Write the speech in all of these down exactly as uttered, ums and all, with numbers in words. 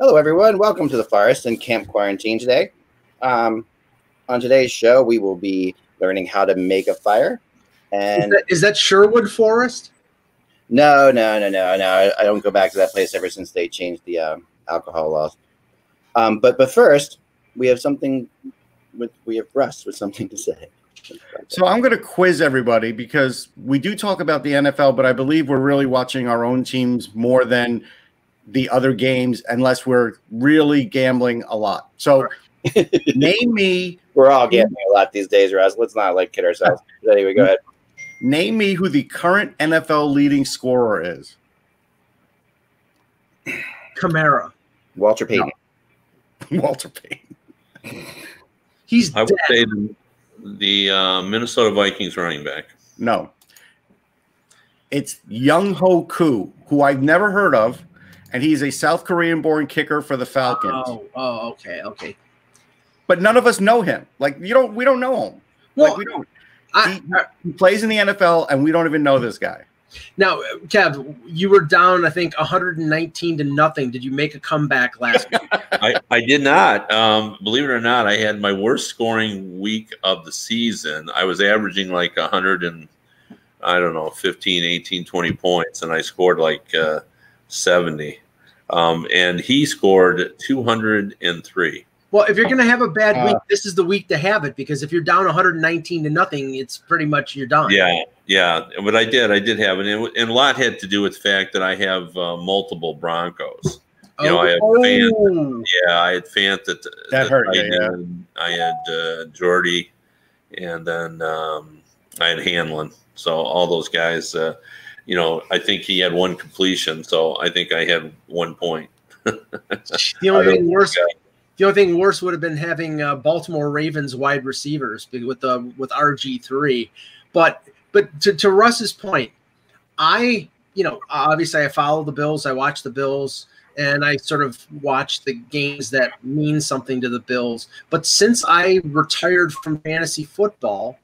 Hello, everyone. Welcome to the Forest and Camp Quarantine today. Um, on today's show, we will be learning how to make a fire. And is that, is that Sherwood Forest? No, no, no, no, no. I, I don't go back to that place ever since they changed the um, alcohol laws. Um, but but first, we have something with we have Russ with something to say. So I'm going to quiz everybody because we do talk about the N F L, but I believe we're really watching our own teams more than the other games, unless we're really gambling a lot. So name me. We're all gambling a lot these days, Russ. Let's not like kid ourselves. But anyway, go ahead. Name me who the current N F L leading scorer is. Kamara. Walter Payton. No. Walter Payton. He's. I would dead. say the, the uh, Minnesota Vikings running back. No, it's Young Ho Koo, who I've never heard of, and he's a South Korean-born kicker for the Falcons. Oh, oh, okay, okay. But none of us know him. Like you don't, we don't know him. Well, like, we don't. I, he, I, he plays in the N F L, and we don't even know this guy. Now, Kev, you were down, I think, one hundred nineteen to nothing. Did you make a comeback last week? I, I did not. Um, believe it or not, I had my worst scoring week of the season. I was averaging like one hundred and, I don't know, fifteen, eighteen, twenty points, and I scored like uh, seventy. Um, and he scored two hundred three. Well, if you're going to have a bad week, uh, this is the week to have it, because if you're down one hundred nineteen to nothing, it's pretty much you're done. Yeah, yeah. But I did. I did have it. And, and a lot had to do with the fact that I have uh, multiple Broncos. You oh. know, I had Fant. Yeah, I had Fant. That, that, that hurt. I, yeah. had, I had uh, Jordy, and then um, I had Hanlon. So all those guys, uh, you know, I think he had one completion. So I think I had one point. The only worst – The only thing worse would have been having uh, Baltimore Ravens wide receivers with the uh, with R G three, but but to, to Russ's point, I you know obviously I follow the Bills, I watch the Bills, and I sort of watch the games that mean something to the Bills. But since I retired from fantasy football,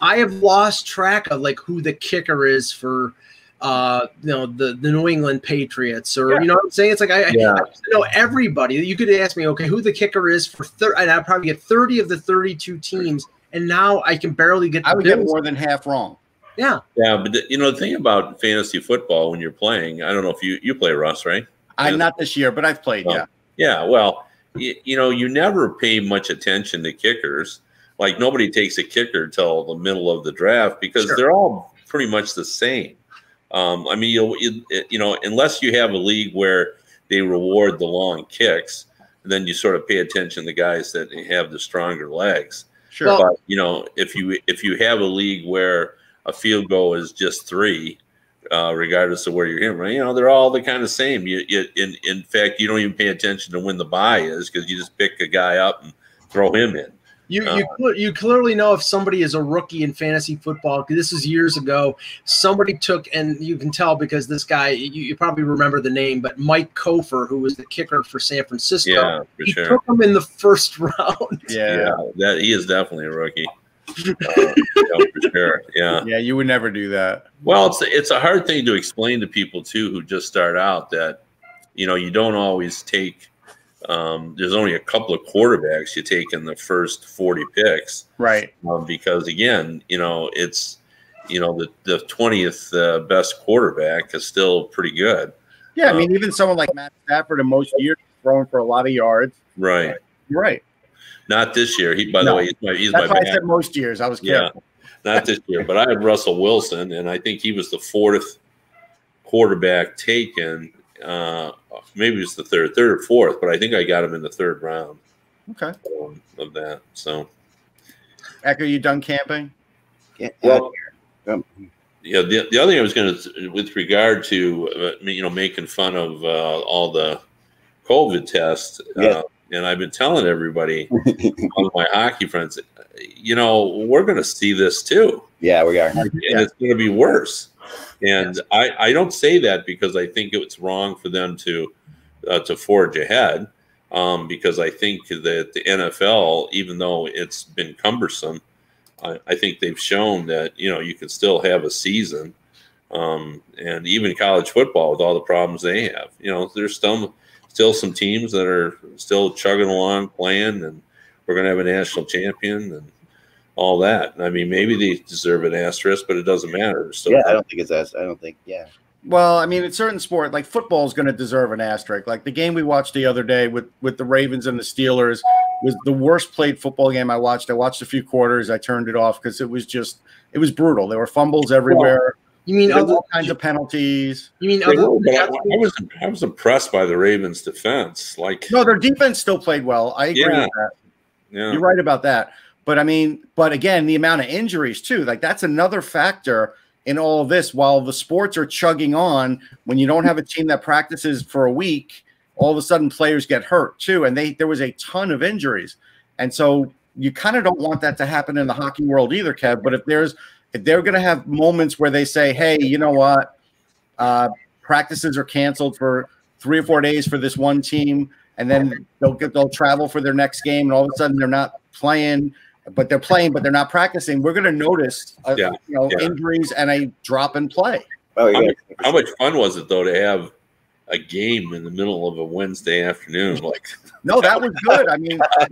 I have lost track of like who the kicker is for. Uh, you know, the, the New England Patriots, or, yeah. you know what I'm saying? It's like, I, yeah. I, I know everybody. You could ask me, okay, who the kicker is for thirty, and I'd probably get thirty of the thirty-two teams. And now I can barely get, I would get more than half wrong. Yeah. Yeah. But the, you know, the thing about fantasy football when you're playing, I don't know if you, you play Russ, right? I'm not this year, but I've played. Oh. Yeah. Yeah. Well, you, you know, you never pay much attention to kickers. Like nobody takes a kicker till the middle of the draft because sure. they're all pretty much the same. Um, I mean, you'll, you, you know, unless you have a league where they reward the long kicks, then you sort of pay attention to the guys that have the stronger legs. Sure. Well, but, you know, if you if you have a league where a field goal is just three, uh, regardless of where you're in, right? You know, they're all the kind of same. You, you in in fact, you don't even pay attention to when the bye is because you just pick a guy up and throw him in. You you uh, you clearly know if somebody is a rookie in fantasy football. This is years ago. Somebody took, and you can tell because this guy, you, you probably remember the name, but Mike Cofer, who was the kicker for San Francisco, yeah, for he sure. took him in the first round. Yeah, yeah that he is definitely a rookie. Uh, yeah, for sure. Yeah, yeah, you would never do that. Well, it's it's a hard thing to explain to people too who just start out that you know you don't always take. Um, there's only a couple of quarterbacks you take in the first forty picks, right? Um, because again, you know, it's you know the the twentieth uh, best quarterback is still pretty good. Yeah, um, I mean, even someone like Matt Stafford in most years throwing for a lot of yards, right? Right. Not this year. He, by no, the way, he's my he's that's my. That's why I said most years. I was careful. Yeah, not this year. But I had Russell Wilson, and I think he was the fourth quarterback taken. Uh, maybe it's the third, third or fourth, but I think I got him in the third round. Okay. Um, of that, so. Echo, you done camping? Yeah. Well, um, you know, the, the other thing I was going to, with regard to, uh, you know, making fun of uh, all the COVID tests, yeah. uh, and I've been telling everybody, all my hockey friends, you know, we're going to see this too. Yeah, we are. And yeah. it's going to be worse. And yes. I, I don't say that because I think it's wrong for them to uh, to forge ahead, um, because I think that the N F L, even though it's been cumbersome, I, I think they've shown that, you know, you can still have a season. Um, and even college football, with all the problems they have, you know, there's still, still some teams that are still chugging along, playing, and we're going to have a national champion and all that. I mean, maybe they deserve an asterisk, but it doesn't matter. So yeah, I don't think it's asterisk. I don't think, yeah. Well, I mean, it's certain sport, like football is going to deserve an asterisk. Like the game we watched the other day with, with the Ravens and the Steelers was the worst played football game I watched. I watched a few quarters. I turned it off because it was just, it was brutal. There were fumbles everywhere. You mean other, all kinds of penalties? You mean other? I, I was I was impressed by the Ravens' defense. Like no, their defense still played well. I agree yeah, with that. Yeah. You're right about that. But I mean, but again, the amount of injuries too. Like that's another factor in all of this. While the sports are chugging on, when you don't have a team that practices for a week, all of a sudden players get hurt too, and they there was a ton of injuries, and so you kind of don't want that to happen in the hockey world either, Kev. But if there's If they're going to have moments where they say, hey, you know what, uh, practices are canceled for three or four days for this one team, and then they'll get, they'll travel for their next game, and all of a sudden they're not playing, but they're playing, but they're not practicing, we're going to notice uh, yeah, you know, yeah. injuries and a drop in play. Oh, yeah. how, much, how much fun was it, though, to have a game in the middle of a Wednesday afternoon? Like, no, that was good. I mean, I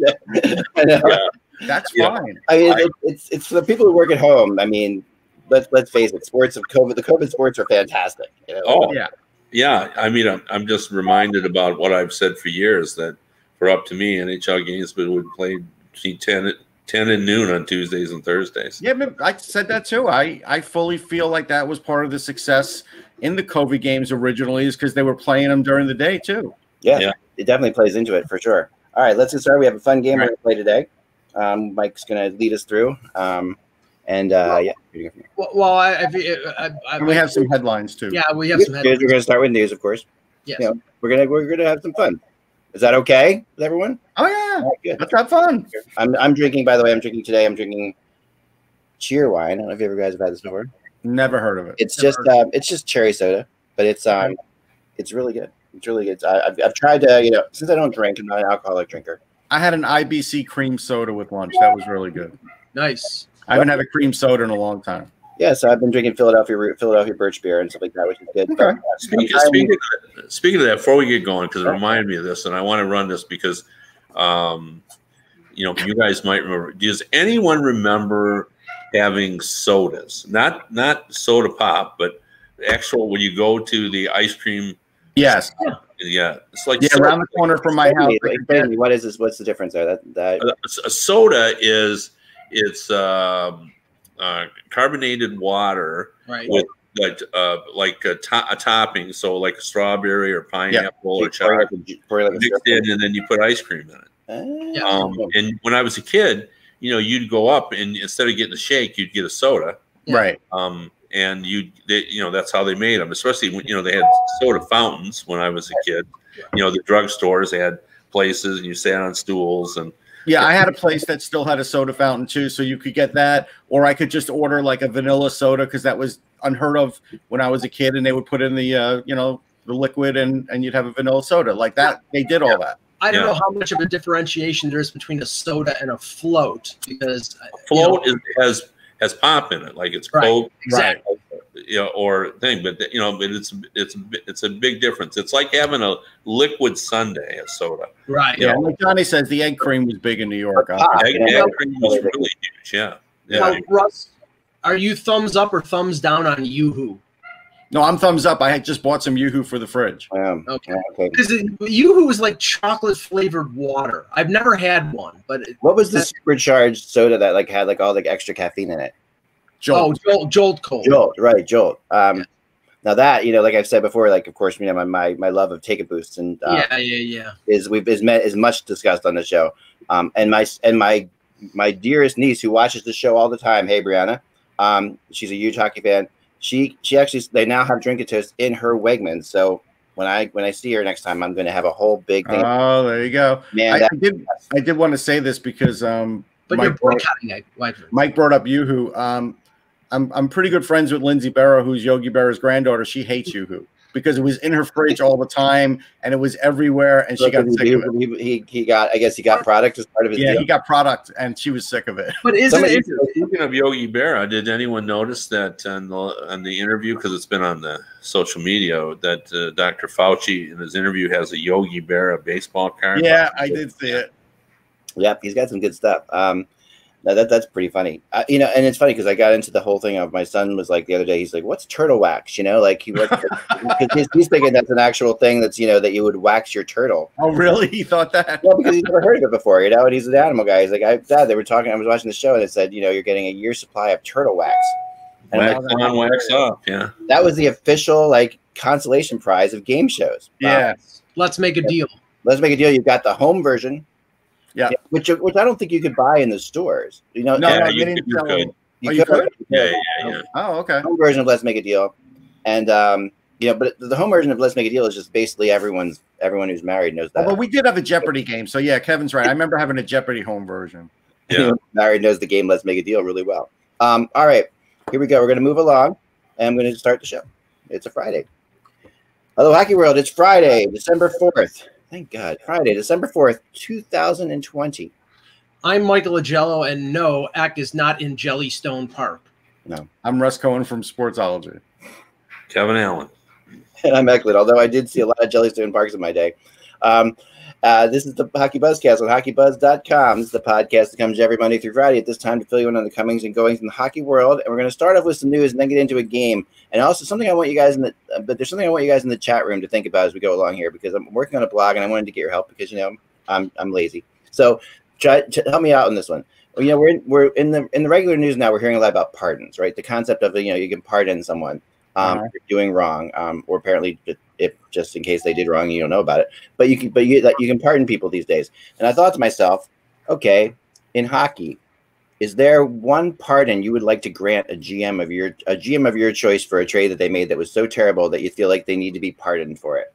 know. Yeah. That's yeah. fine. I mean, it, it's it's for the people who work at home. I mean, let's let's face it. Sports of COVID, the COVID sports are fantastic. You know? Oh yeah, yeah. I mean, I'm I'm just reminded about what I've said for years that for up to me, N H L games would play ten ten and noon on Tuesdays and Thursdays. Yeah, I said that too. I I fully feel like that was part of the success in the COVID games originally, is because they were playing them during the day too. Yeah, yeah, it definitely plays into it for sure. All right, let's get started. We have a fun game we're gonna play today. Um, Mike's going to lead us through, um, and uh, yeah. Well, well I, I, I, I and we have some headlines too. Yeah, we have some headlines. We're going to start with news, of course. Yes, you know, we're going to we're going to have some fun. Is that okay with everyone? Oh yeah, right, good. Let's have fun. I'm I'm drinking. By the way, I'm drinking today. I'm drinking cheer wine. I don't know if you ever guys have had this before. Never heard of it. It's Never just um, it. it's just cherry soda, but it's um, it's really good. It's really good. I, I've I've tried to, you know, since I don't drink, I'm not an alcoholic drinker. I had an I B C cream soda with lunch. That was really good. Nice. I haven't had a cream soda in a long time. Yeah, so I've been drinking Philadelphia Philadelphia birch beer and stuff like that, which is good. Okay. But, uh, speaking, speaking, of that, speaking of that, before we get going, because it reminded me of this, and I want to run this because, um, you know, you guys might remember. Does anyone remember having sodas? Not not soda pop, but actual when you go to the ice cream. Yes. Yeah. Yeah, it's like yeah, around the corner from my house. Like, what is this? What's the difference there? That, that a soda is it's uh, uh, carbonated water, right, with like uh, like a, to a topping, so like a strawberry or pineapple yeah. or chocolate like like mixed in, and then you put ice cream in it. Oh. Yeah. Um, and when I was a kid, you know, you'd go up and instead of getting a shake, you'd get a soda, yeah. right? Um, And you, they, you know, that's how they made them. Especially when, you know, they had soda fountains when I was a kid. You know, the drugstores, they had places, and you sat on stools. And yeah, I had a place that still had a soda fountain too, so you could get that, or I could just order like a vanilla soda because that was unheard of when I was a kid. And they would put in the, uh, you know, the liquid, and and you'd have a vanilla soda like that. They did all yeah. that. I don't yeah. know how much of a differentiation there is between a soda and a float, because a float you know, is has. has pop in it, like it's right, Coke, exactly. you know, or thing, but you know, but it's it's it's a big difference. It's like having a liquid sundae, a soda, right? You yeah, know? Like Johnny says, the egg cream was big in New York. Huh? Ah, egg, yeah. egg cream was really huge, yeah. yeah. Now, Russ, are you thumbs up or thumbs down on YooHoo? No, I'm thumbs up. I had just bought some YooHoo for the fridge. Um, okay, because okay. YooHoo is like chocolate flavored water. I've never had one, but it, what was the supercharged soda that like had like all the extra caffeine in it? Jolt. Oh, Jolt, Jolt Cold. Jolt, right, Jolt. Um, yeah. Now that, you know, like I've said before, like of course, you know, my my, my love of Take-It Boosts and um, yeah, yeah, yeah, is we've is met is much discussed on the show. Um, and my and my my dearest niece who watches the show all the time, hey Brianna, um, she's a huge hockey fan. She she actually they now have drink it toast in her Wegmans. So when I when I see her next time, I'm going to have a whole big thing. Oh, there you go. Man, I, I did I did want to say this because um, but Mike, you're boycotting brought, Mike brought up YooHoo. Um, I'm I'm pretty good friends with Lindsay Berra, who's Yogi Berra's granddaughter. She hates YooHoo because it was in her fridge all the time and it was everywhere, and so she got he, sick he, of it. He he got I guess he got product as part of his yeah deal. He got product and she was sick of it. But is it speaking of Yogi Berra? Did anyone notice that on the on the interview, because it's been on the social media, that uh, Doctor Fauci in his interview has a Yogi Berra baseball card? Yeah, I did see it. Yep, he's got some good stuff. Um, now that that's pretty funny, uh, you know. And it's funny because I got into the whole thing of my son was like the other day. He's like, "What's turtle wax?" You know, like he was he's, he's thinking that's an actual thing that's you know that you would wax your turtle. Oh, really? He thought that? Well, because he's never heard of it before, you know. And he's an animal guy. He's like, "I Dad, they were talking. I was watching the show, and it said, you know, you're getting a year's supply of turtle wax." And wax on, wax off. Yeah. That was the official like consolation prize of game shows. Yeah. Wow. Let's make a deal. Let's make a deal. You've got the home version. Yeah. yeah, which which I don't think you could buy in the stores. You know, no, yeah, no you, could, you, could. You, oh, you could. could. Yeah, yeah, yeah, yeah. Oh, okay. Home version of Let's Make a Deal, and um, you know, but the home version of Let's Make a Deal is just basically everyone's everyone who's married knows that. Oh, but we did have a Jeopardy game, so yeah, Kevin's right. I remember having a Jeopardy home version. Yeah, married knows the game Let's Make a Deal really well. Um, all right, here we go. We're gonna move along, and I'm gonna start the show. It's a Friday. Hello, Hockey World. It's Friday, December fourth. Thank God. Friday, December fourth, two thousand twenty. I'm Michael Augello, and no, A C T is not in Jellystone Park. No. I'm Russ Cohen from Sportsology. Kevin Allen. And I'm Eklund, although I did see a lot of Jellystone Parks in my day. Um, uh, this is the Hockey Buzzcast on hockey buzz dot com. This is the podcast that comes every Monday through Friday at this time to fill you in on the comings and goings in the hockey world. And we're going to start off with some news and then get into a game. And also something I want you guys in the uh, but there's something I want you guys in the chat room to think about as we go along here, because I'm working on a blog and I wanted to get your help because you know I'm I'm lazy. So try to help me out on this one. You know, we're in, we're in the in the regular news now. We're hearing a lot about pardons, right? The concept of you know you can pardon someone um, uh-huh. for doing wrong, um, or apparently if just in case they did wrong, you don't know about it. But you can but you like, you can pardon people these days. And I thought to myself, okay, in hockey, is there one pardon you would like to grant a G M of your a G M of your choice for a trade that they made that was so terrible that you feel like they need to be pardoned for it?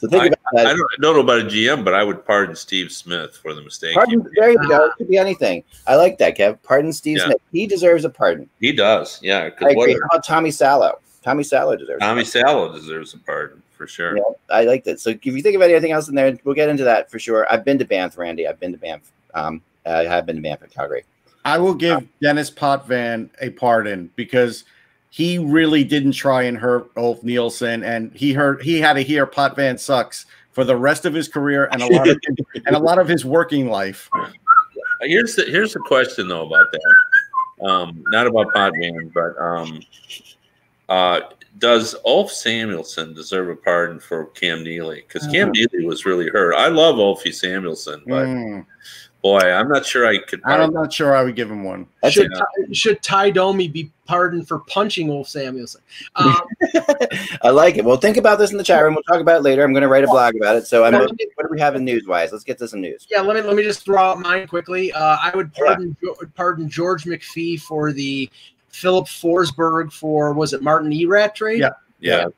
So think I, about that. I don't, I don't know about a G M, but I would pardon Steve Smith for the mistake. Pardon, there you go. It could be anything. I like that, Kev. Pardon Steve yeah. Smith. He deserves a pardon. He does. Yeah. I agree. How about Tommy Sallow? Tommy Sallow deserves. Tommy Sallow deserves a pardon for sure. Yeah, I like that. So if you think about anything else in there, we'll get into that for sure. I've been to Banff, Randy. I've been to Banff. Um, I have been to Banff at Calgary. I will give Dennis Potvin a pardon because he really didn't try and hurt Ulf Nielsen, and he heard he had to hear Potvin sucks for the rest of his career and a lot of and a lot of his working life. Here's the here's the question though about that, um, not about Potvin, but um, uh, does Ulf Samuelson deserve a pardon for Cam Neely? Because Cam oh. Neely was really hurt. I love Ulfie Samuelson, but. Mm. Boy, I'm not sure I could. I'm not sure I would give him one. Should, Ty, should Ty Domi be pardoned for punching Ulf Samuelson? Um, I like it. Well, think about this in the chat room. We'll talk about it later. I'm going to write a blog about it. So, I'm no, okay. What do we have in news-wise? Let's get to some news. Yeah, let me let me just throw out mine quickly. Uh, I would pardon yeah. pardon George McPhee for the Philip Forsberg for was it Martin Erat trade? Yeah, yeah. How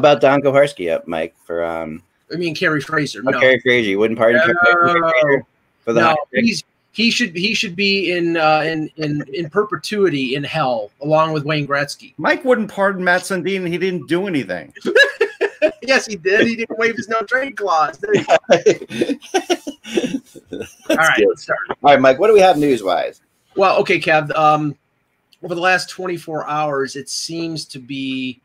about Don Koharski up, Mike? For um, I mean, Carey Fraser. Oh, no. Carey Fraser. You wouldn't pardon no. Carey Fraser. No, he's he should he should be in uh, in in in perpetuity in hell along with Wayne Gretzky. Mike wouldn't pardon Matt Sundin. He didn't do anything. Yes, he did. He didn't waive his no trade clause. There you go. All right, good. Let's start. All right, Mike. What do we have news wise? Well, okay, Kev. Um, over the last twenty-four hours, it seems to be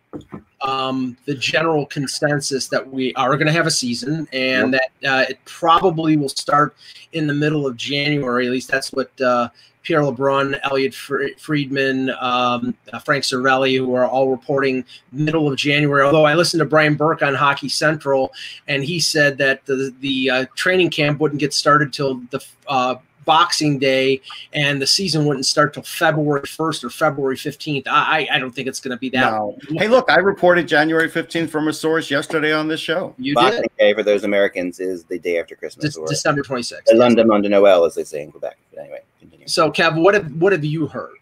um, the general consensus that we are going to have a season and yep. that uh, it probably will start in the middle of January. At least that's what uh, Pierre LeBrun, Elliot Friedman, um, uh, Frank Cervelli, who are all reporting middle of January. Although I listened to Brian Burke on Hockey Central, and he said that the, the uh, training camp wouldn't get started till the uh, – Boxing Day, and the season wouldn't start till February first or February fifteenth. I I don't think it's going to be that. No. Hey, look, I reported January fifteenth from a source yesterday on this show. You Boxing did. Day for those Americans is the day after Christmas, De or December twenty-sixth. London, London Noel, as they say in Quebec. But anyway, continue. So, Kev, what have what have you heard?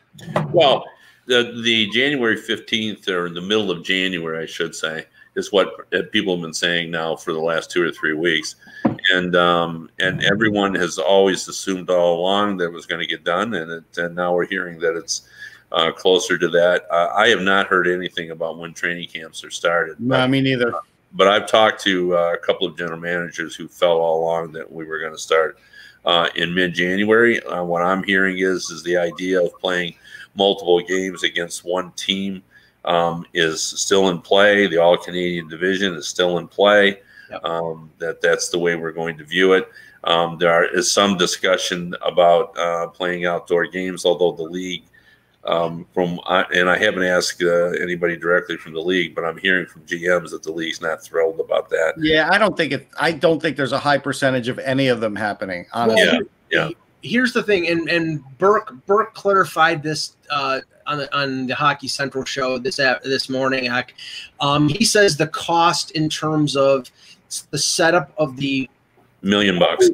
Well, the, the January fifteenth, or the middle of January, I should say, is what people have been saying now for the last two or three weeks. And um, and everyone has always assumed all along that it was going to get done, and it, and now we're hearing that it's uh, closer to that. Uh, I have not heard anything about when training camps are started. No, but, me neither. Uh, but I've talked to uh, a couple of general managers who felt all along that we were going to start uh, in mid-January. Uh, what I'm hearing is is the idea of playing multiple games against one team um, is still in play. The All-Canadian Division is still in play. Yep. Um, that that's the way we're going to view it. Um, there are, is some discussion about uh, playing outdoor games, although the league um, from uh, and I haven't asked uh, anybody directly from the league, but I'm hearing from G Ms that the league's not thrilled about that. Yeah, I don't think it. I don't think there's a high percentage of any of them happening. Honestly, yeah, yeah. Here's the thing, and and Burke Burke clarified this uh, on the on the Hockey Central show this this morning. Um, he says the cost in terms of the setup of the million bucks.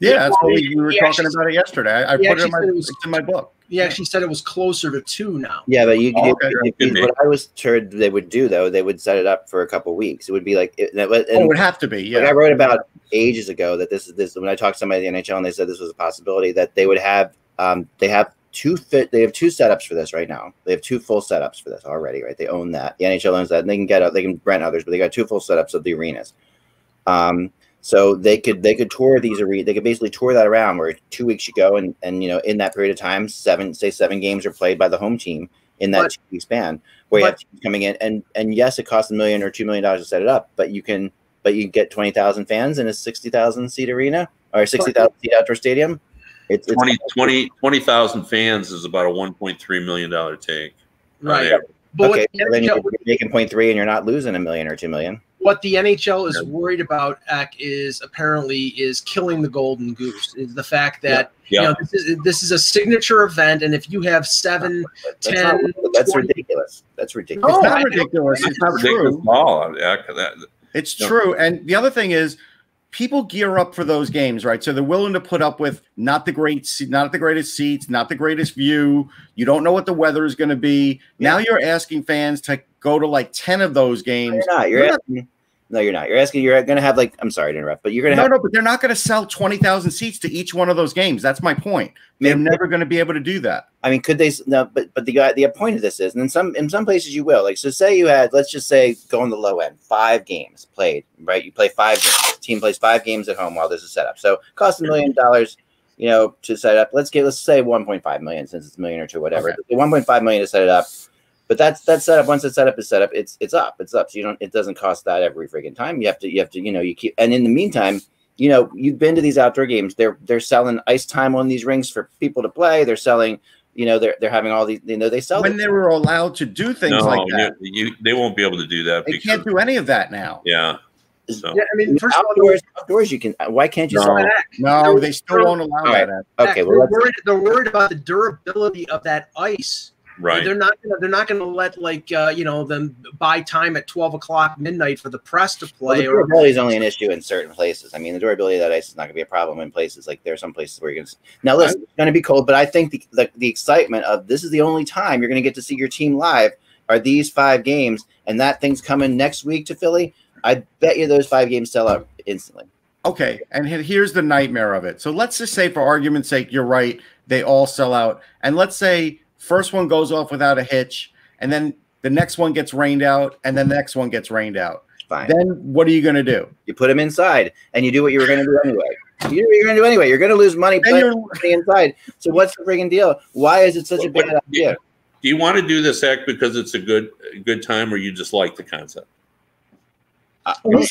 Yeah, that's what we, we were talking about it yesterday. I, I put it in my, it was, in my book. He actually said it was closer to two now. Yeah, but you, oh, okay. you, you, you what I was told they would do though, they would set it up for a couple of weeks. It would be like it, and, oh, it would have to be. Yeah, like I wrote about ages ago that this is this. When I talked to somebody in the N H L and they said this was a possibility that they would have. Um, they have two fit. They have two setups for this right now. They have two full setups for this already. Right, they own that. The N H L owns that. And they can get out. They can rent others, but they got two full setups of the arenas. Um, so they could they could tour these arenas. They could basically tour that around where two weeks you go and and you know in that period of time seven say seven games are played by the home team in that but, two week span where but, you have teams coming in and and yes it costs a million or two million dollars to set it up but you can but you get twenty thousand fans in a sixty thousand seat arena or sixty thousand seat outdoor stadium. It's, it's twenty thousand fans is about a one point three million dollar take. Right. Right. But okay, so then you're making point three and you're not losing a million or two million. What the N H L is worried about, Eck, is apparently is killing the golden goose. Is the fact that yeah. Yeah. you know this is this is a signature event, and if you have seven, that's ten, not, that's twenty, ridiculous. That's ridiculous. No, it's not ridiculous. It's not ridiculous at all. It's true. And the other thing is, people gear up for those games, right? So they're willing to put up with not the great, not the greatest seats, not the greatest view. You don't know what the weather is going to be. Yeah. Now you're asking fans to go to like ten of those games. No, you're not. You're you're asking, not no, you're not. You're asking. You're going to have like. I'm sorry to interrupt, but you're going to. No, have, no, but they're not going to sell twenty thousand seats to each one of those games. That's my point. They're maybe, never going to be able to do that. I mean, could they? No, but but the the point of this is, and in some in some places you will. Like, so say you had, let's just say, go on the low end, five games played. Right, you play five games. Team plays five games at home while there's a setup. So cost a million dollars, you know, to set up. Let's get let's say one point five million since it's a million or two, whatever. Okay. one point five million to set it up. But that's that setup. Once the setup is set up, it's it's up. It's up. So you don't. It doesn't cost that every freaking time. You have to. You have to. You know. You keep. And in the meantime, you know, you've been to these outdoor games. They're they're selling ice time on these rings for people to play. They're selling. You know, they're they're having all these. You know, they sell when them. They were allowed to do things no, like that. You, you, they won't be able to do that. They because, can't do any of that now. Yeah. So. Yeah, I mean, first outdoors, of all, outdoors, you can. Why can't you? No, sell that? no they still won't allow right. that. Okay, well, they're worried, they're worried about the durability of that ice. Right, they're not gonna, they're not going to let like uh, you know them buy time at twelve o'clock midnight for the press to play. Well, the durability is only an issue in certain places. I mean, the durability of that ice is not going to be a problem in places like there are some places where you're going to. Now, listen, it's going to be cold, but I think the, the the excitement of this is the only time you're going to get to see your team live are these five games, and that thing's coming next week to Philly. I bet you those five games sell out instantly. Okay, and here's the nightmare of it. So let's just say, for argument's sake, you're right. They all sell out, and let's say first one goes off without a hitch, and then the next one gets rained out, and then the next one gets rained out. Fine. Then what are you going to do? You put them inside, and you do what you were going to do anyway. You do what you're going to do anyway. You're going to lose money playing inside. So what's the frigging deal? Why is it such well, a bad what, idea? Do you want to do this act because it's a good good time, or you just like the concept? Uh, no,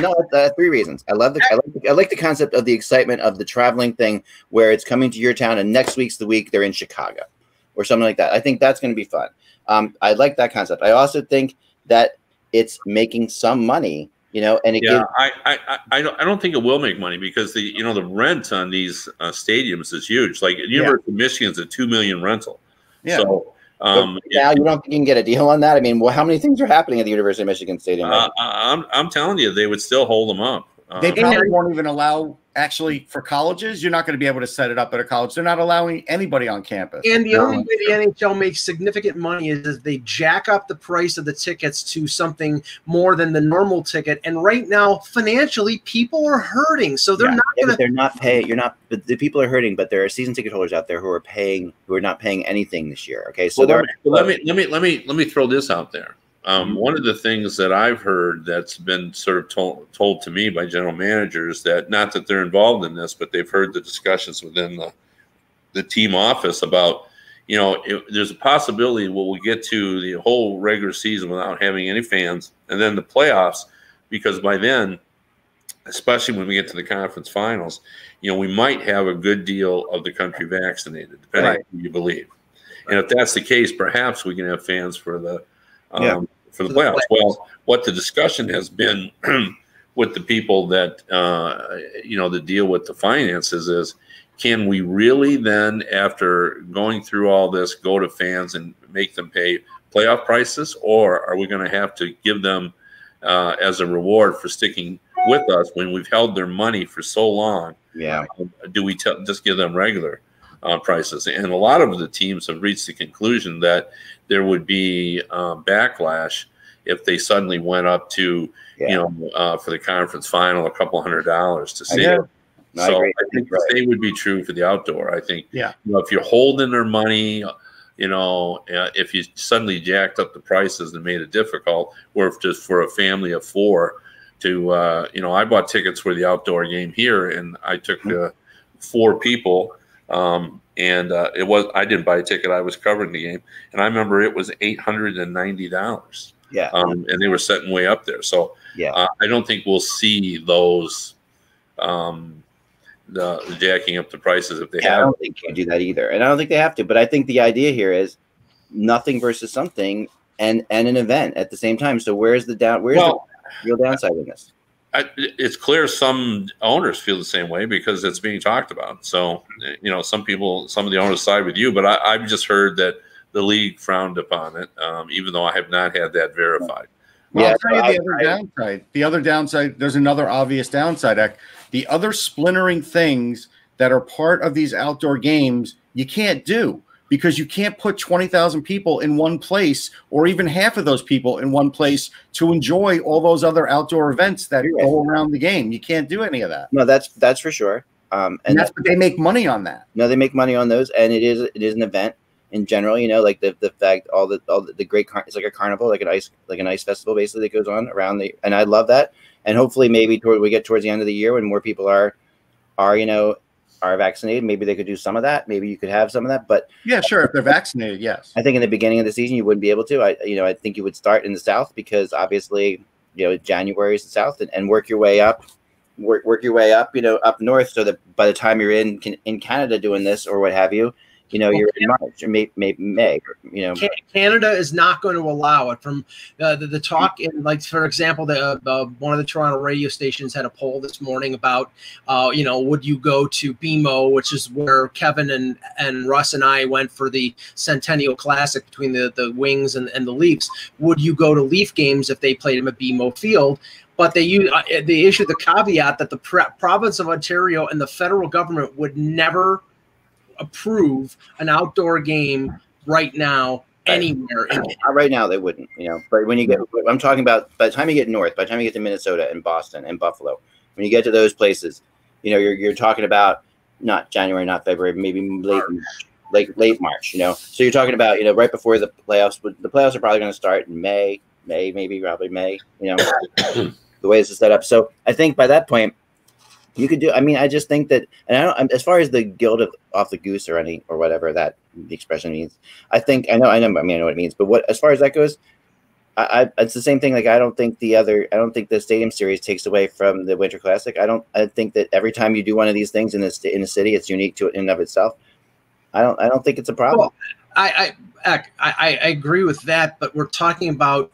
no uh, three reasons. I love the I, like the I like the concept of the excitement of the traveling thing where it's coming to your town and next week's the week they're in Chicago or something like that. I think that's going to be fun. Um, I like that concept. I also think that it's making some money, you know, and it yeah, gives I, I, I, don't, I don't think it will make money because the, you know, the rent on these uh, stadiums is huge. Like at University yeah. of Michigan's a two million rental. Yeah. So, Um, now you don't think you can get a deal on that? I mean, well, how many things are happening at the University of Michigan Stadium? Right? Uh, I'm, I'm telling you, they would still hold them up. Um, they probably won't even allow actually for colleges, you're not going to be able to set it up at a college. They're not allowing anybody on campus. And the no. only way the N H L makes significant money is if they jack up the price of the tickets to something more than the normal ticket. And right now, financially, people are hurting. So they're yeah. not yeah, going to – they're not paying – you're not – the people are hurting, but there are season ticket holders out there who are paying – who are not paying anything this year. Okay, so well, let, me, let, me, let, me, let me throw this out there. Um, one of the things that I've heard that's been sort of told, told to me by general managers, that not that they're involved in this, but they've heard the discussions within the, the team office about, you know, it, there's a possibility we'll, we'll get to the whole regular season without having any fans, and then the playoffs, because by then, especially when we get to the conference finals, you know, we might have a good deal of the country vaccinated, depending right. on who you believe. And if that's the case, perhaps we can have fans for the um, yeah. for the playoffs. Well, what the discussion has been with the people that, uh, you know, that deal with the finances is, can we really then, after going through all this, go to fans and make them pay playoff prices? Or are we going to have to give them uh, as a reward for sticking with us when we've held their money for so long? Yeah. Um, do we t- just give them regular uh, prices? And a lot of the teams have reached the conclusion that there would be uh, backlash if they suddenly went up to, yeah. you know, uh, for the conference final, a couple hundred dollars to see it. No, so I, I think right. the same would be true for the outdoor. I think, yeah. you know, if you're holding their money, you know, uh, if you suddenly jacked up the prices and made it difficult, or if just for a family of four to, uh, you know, I bought tickets for the outdoor game here, and I took uh, four people. Um, and uh, it was, I didn't buy a ticket. I was covering the game, and I remember it was eight hundred ninety dollars. Yeah. Um, and they were setting way up there. So yeah, uh, I don't think we'll see those um, the jacking up the prices if they yeah, have. I don't think they do that either, and I don't think they have to. But I think the idea here is nothing versus something, and and an event at the same time. So where's the down? Where's well, the real downside in this? I, it's clear some owners feel the same way because it's being talked about. So, you know, some people, some of the owners side with you, but I, I've just heard that the league frowned upon it, um, even though I have not had that verified. Well, yeah, I'll tell you the I, other I, downside. The other downside, there's another obvious downside. The other splintering things that are part of these outdoor games, you can't do. Because you can't put twenty thousand people in one place, or even half of those people in one place, to enjoy all those other outdoor events that yeah. go around the game. You can't do any of that. No, that's that's for sure. Um, and, and that's what they make money on that. No, they make money on those, and it is it is an event in general. You know, like the the fact all the all the, the great car- it's like a carnival, like an ice like an ice festival basically that goes on around the. And I love that. And hopefully, maybe toward, we get towards the end of the year when more people are are you know. are vaccinated, maybe they could do some of that. Maybe you could have some of that, but yeah, sure. If they're vaccinated, yes. I think in the beginning of the season, you wouldn't be able to. I, you know, I think you would start in the South because obviously, you know, January is the South, and, and work your way up, work work your way up, you know, up north, so that by the time you're in can, in Canada doing this or what have you, you know, well, you're Canada, in March or May, May, May, you know. Canada is not going to allow it. From uh, the, the talk, in, like, for example, the, uh, one of the Toronto radio stations had a poll this morning about, uh, you know, would you go to B M O, which is where Kevin and, and Russ and I went for the Centennial Classic between the, the Wings and, and the Leafs. Would you go to Leaf games if they played them at B M O Field? But they use, uh, they issued the caveat that the pre- province of Ontario and the federal government would never approve an outdoor game right now anywhere. Right now they wouldn't, you know. But when you get, I'm talking about by the time you get north, by the time you get to Minnesota and Boston and Buffalo, when you get to those places, you know, you're you're talking about not January, not February, maybe late March, late late March, you know. So you're talking about, you know, right before the playoffs. The playoffs are probably going to start in May, May, maybe probably May, you know, the way this is set up. So I think by that point, you could do. I mean, I just think that, and I don't. As far as the guild of off the goose or any or whatever that expression means, I think I know. I know. I mean, I know what it means. But what, as far as that goes, I, I it's the same thing. Like, I don't think the other. I don't think the Stadium Series takes away from the Winter Classic. I don't. I think that every time you do one of these things in this in a city, it's unique to it in and of itself. I don't. I don't think it's a problem. Well, I, I I I agree with that, but we're talking about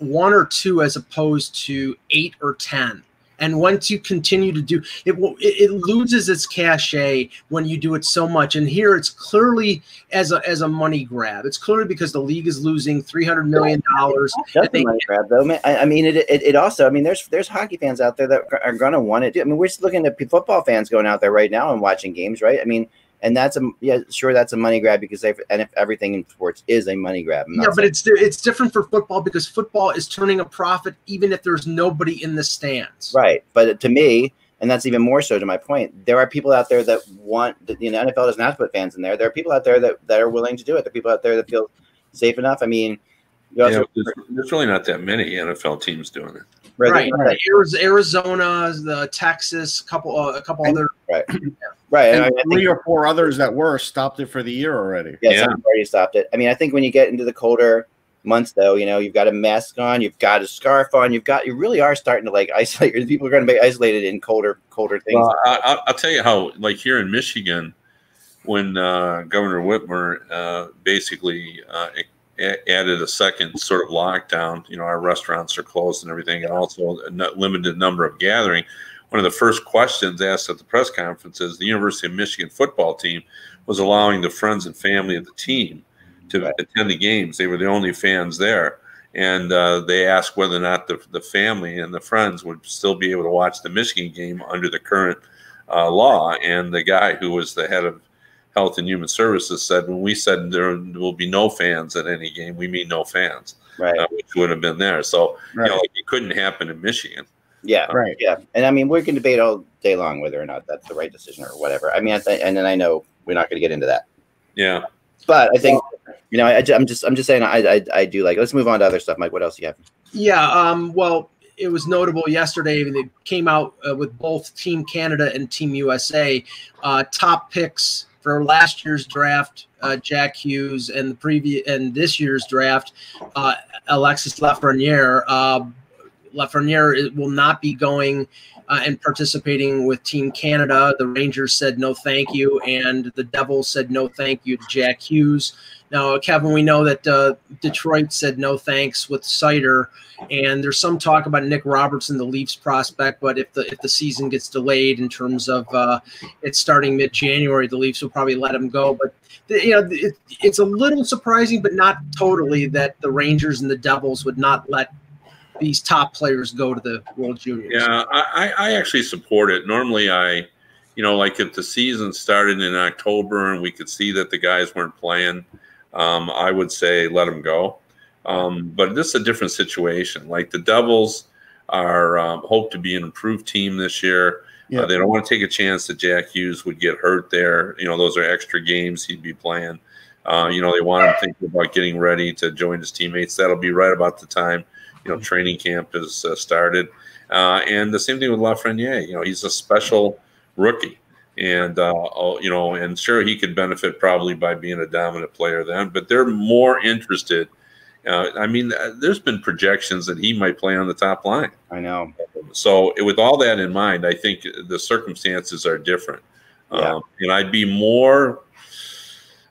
one or two as opposed to eight or ten. And once you continue to do it, will, it, it loses its cachet when you do it so much. And here it's clearly as a as a money grab. It's clearly because the league is losing three hundred million dollars. That's a money grab, though. I mean, it, it it also. I mean, there's there's hockey fans out there that are going to want to do. I mean, we're just looking at football fans going out there right now and watching games, right? I mean. And that's a yeah, sure, that's a money grab because they and if everything in sports is a money grab. Yeah, but it's it's different for football because football is turning a profit even if there's nobody in the stands. Right, but to me, and that's even more so to my point. There are people out there that want you know N F L doesn't have to put fans in there. There are people out there that that are willing to do it. There are people out there that feel safe enough. I mean, you also, yeah, there's, there's really not that many N F L teams doing it. Right, right. Arizona, the Texas, a couple, uh, a couple right. other, right, right. And and I three think, or four others that were stopped it for the year already. Yeah, yeah. Some already stopped it. I mean, I think when you get into the colder months, though, you know, you've got a mask on, you've got a scarf on, you've got, you really are starting to like isolate. Your, people are going to be isolated in colder, colder things. Well, I, I'll tell you how. Like here in Michigan, when uh, Governor Whitmer uh, basically. Uh, added a second sort of lockdown, you know, our restaurants are closed and everything, and also a limited number of gathering. One of the first questions asked at the press conference is the University of Michigan football team was allowing the friends and family of the team to right. attend the games. They were the only fans there. And uh, they asked whether or not the, the family and the friends would still be able to watch the Michigan game under the current uh, law. And the guy who was the head of Health and Human Services said, when we said there will be no fans at any game, we mean no fans, right? Uh, which would have been there. So right. you know, like it couldn't happen in Michigan. Yeah, um, right. Yeah, and I mean, we can debate all day long whether or not that's the right decision or whatever. I mean, I th- and then I know we're not going to get into that. Yeah, but I think you know, I, I'm just I'm just saying I, I I do like. Let's move on to other stuff, Mike. What else do you have? Yeah. Um. Well. It was notable yesterday that they came out uh, with both Team Canada and Team U S A uh, top picks for last year's draft. Uh, Jack Hughes and the previous and this year's draft, uh, Alexis Lafreniere. Uh, Lafreniere will not be going uh, and participating with Team Canada. The Rangers said no, thank you, and the Devils said no, thank you to Jack Hughes. Now, Kevin, we know that uh, Detroit said no thanks with Sider, and there's some talk about Nick Robertson, the Leafs prospect, but if the if the season gets delayed in terms of uh, it's starting mid-January, the Leafs will probably let him go. But, the, you know, it, it's a little surprising, but not totally, that the Rangers and the Devils would not let these top players go to the World Juniors. Yeah, I, I actually support it. Normally I, you know, like if the season started in October and we could see that the guys weren't playing – Um, I would say let them go. Um, but this is a different situation. Like the Devils are um, hope to be an improved team this year. Yeah. Uh, they don't want to take a chance that Jack Hughes would get hurt there. You know, those are extra games he'd be playing. Uh, you know, they want him thinking about getting ready to join his teammates. That'll be right about the time, you know, mm-hmm. training camp has uh, started. Uh, and the same thing with Lafreniere. You know, he's a special rookie. And, uh, you know, and sure, he could benefit probably by being a dominant player then, but they're more interested. Uh, I mean, there's been projections that he might play on the top line. I know. So with all that in mind, I think the circumstances are different. Yeah. Um, and I'd be more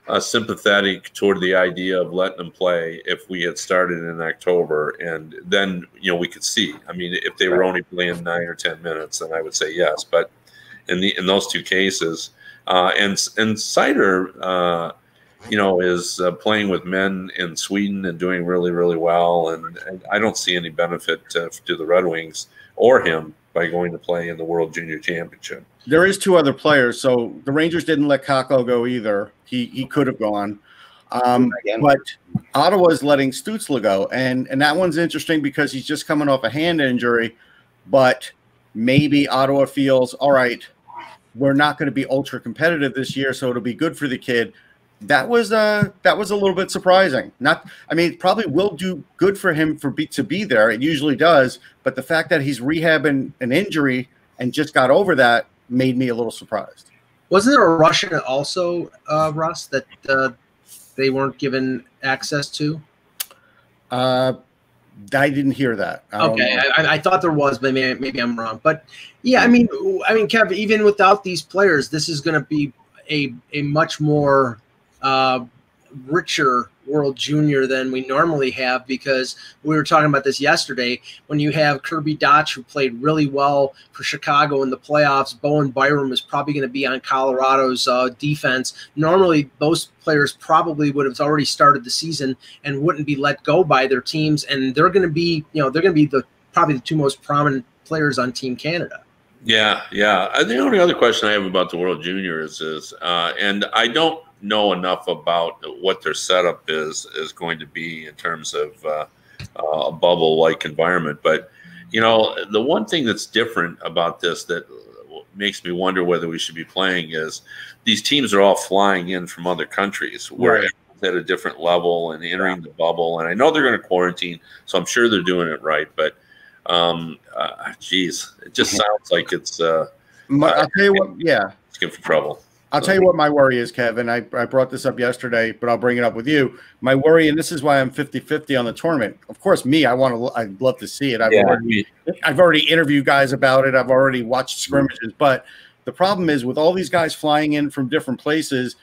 uh, sympathetic toward the idea of letting him play if we had started in October. And then, you know, we could see. I mean, if they were only playing nine or ten minutes, then I would say yes. But in the in those two cases, uh, and and Sider, uh, you know, is uh, playing with men in Sweden and doing really really well, and, and I don't see any benefit uh, to the Red Wings or him by going to play in the World Junior Championship. There is two other players, so the Rangers didn't let Kakko go either. He he could have gone, um, but Ottawa's letting Stützle go, and and that one's interesting because he's just coming off a hand injury, but maybe Ottawa feels all right. We're not going to be ultra competitive this year, so it'll be good for the kid. That was uh that was a little bit surprising. Not, I mean, it probably will do good for him for be, to be there. It usually does, but the fact that he's rehabbing an injury and just got over that made me a little surprised. Wasn't there a Russian also, uh, Russ, that uh, they weren't given access to? Uh. I didn't hear that. Um, okay, I, I thought there was, but maybe, maybe I'm wrong. But yeah, I mean, I mean, Kev, even without these players, this is going to be a a much more uh, richer World Junior than we normally have, because we were talking about this yesterday. When you have Kirby Dotch, who played really well for Chicago in the playoffs, Bowen Byram is probably going to be on Colorado's uh, defense. Normally, those players probably would have already started the season and wouldn't be let go by their teams, and they're going to be, you know, they're going to be the probably the two most prominent players on Team Canada. Yeah, yeah. The only other question I have about the World Juniors is, uh, and I don't know enough about what their setup is is going to be in terms of uh, a bubble-like environment. But, you know, the one thing that's different about this that makes me wonder whether we should be playing is these teams are all flying in from other countries. We're right. at a different level and entering the bubble. And I know they're going to quarantine, so I'm sure they're doing it right. But, um, uh, geez, it just sounds like it's uh, – I'll uh, tell you what, yeah. It's good for trouble. I'll tell you what my worry is, Kevin. I, I brought this up yesterday, but I'll bring it up with you. My worry, and this is why I'm fifty fifty on the tournament. Of course, me, I want to. I'd love to see it. I've, yeah, already, I've already interviewed guys about it. I've already watched scrimmages. But the problem is with all these guys flying in from different places,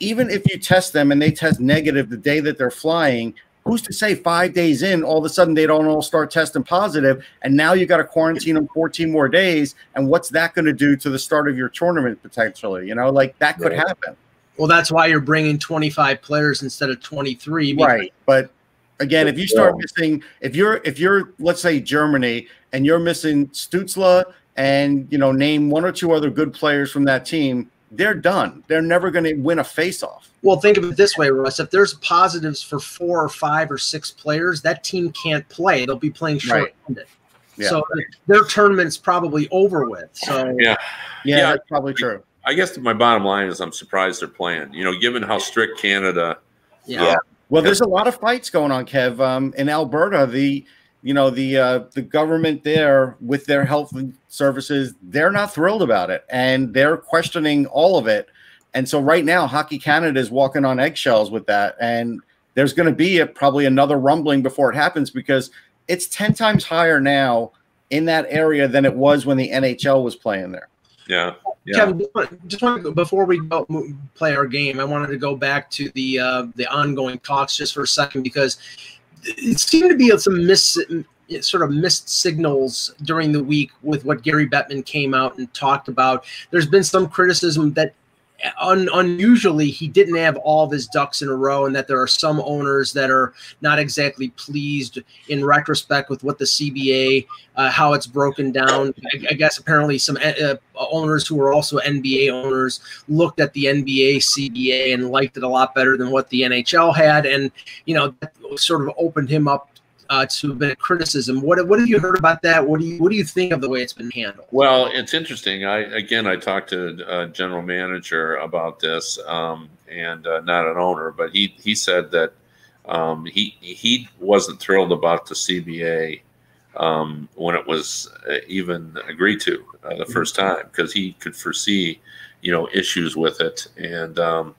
even if you test them and they test negative the day that they're flying, who's to say five days in, all of a sudden they don't all start testing positive, and now you got to quarantine them fourteen more days, and what's that going to do to the start of your tournament potentially? You know, like that could right. happen. Well, that's why you're bringing twenty-five players instead of twenty-three. Right, but again, if you start missing, if you're if you're let's say Germany and you're missing Stutzla and you know name one or two other good players from that team, they're done. They're never going to win a face-off. Well, think of it this way, Russ. If there's positives for four or five or six players, that team can't play. They'll be playing short-handed. Right. Yeah. So right. their tournament's probably over with. So yeah, yeah, yeah that's probably true. I guess my bottom line is I'm surprised they're playing. You know, given how strict Canada. Yeah. yeah. Well, there's a lot of fights going on, Kev. Um, in Alberta, the you know the uh, the government there with their health services, they're not thrilled about it, and they're questioning all of it. And so right now, Hockey Canada is walking on eggshells with that, and there's going to be a, probably another rumbling before it happens, because it's ten times higher now in that area than it was when the N H L was playing there. Yeah. yeah. Kevin, just want to, before we go play our game, I wanted to go back to the uh, the ongoing talks just for a second, because it seemed to be some mis sort of missed signals during the week with what Gary Bettman came out and talked about. There's been some criticism that Un, unusually he didn't have all of his ducks in a row, and that there are some owners that are not exactly pleased in retrospect with what the C B A, uh, how it's broken down. I, I guess apparently some uh, owners who are also N B A owners looked at the N B A C B A and liked it a lot better than what the N H L had, and you know that sort of opened him up Uh, to a bit of criticism. What what have you heard about that? What do you what do you think of the way it's been handled? Well, it's interesting. I again, I talked to a general manager about this, um, and uh, not an owner, but he he said that um, he he wasn't thrilled about the C B A um, when it was even agreed to uh, the first time, because he could foresee, you know, issues with it, and um,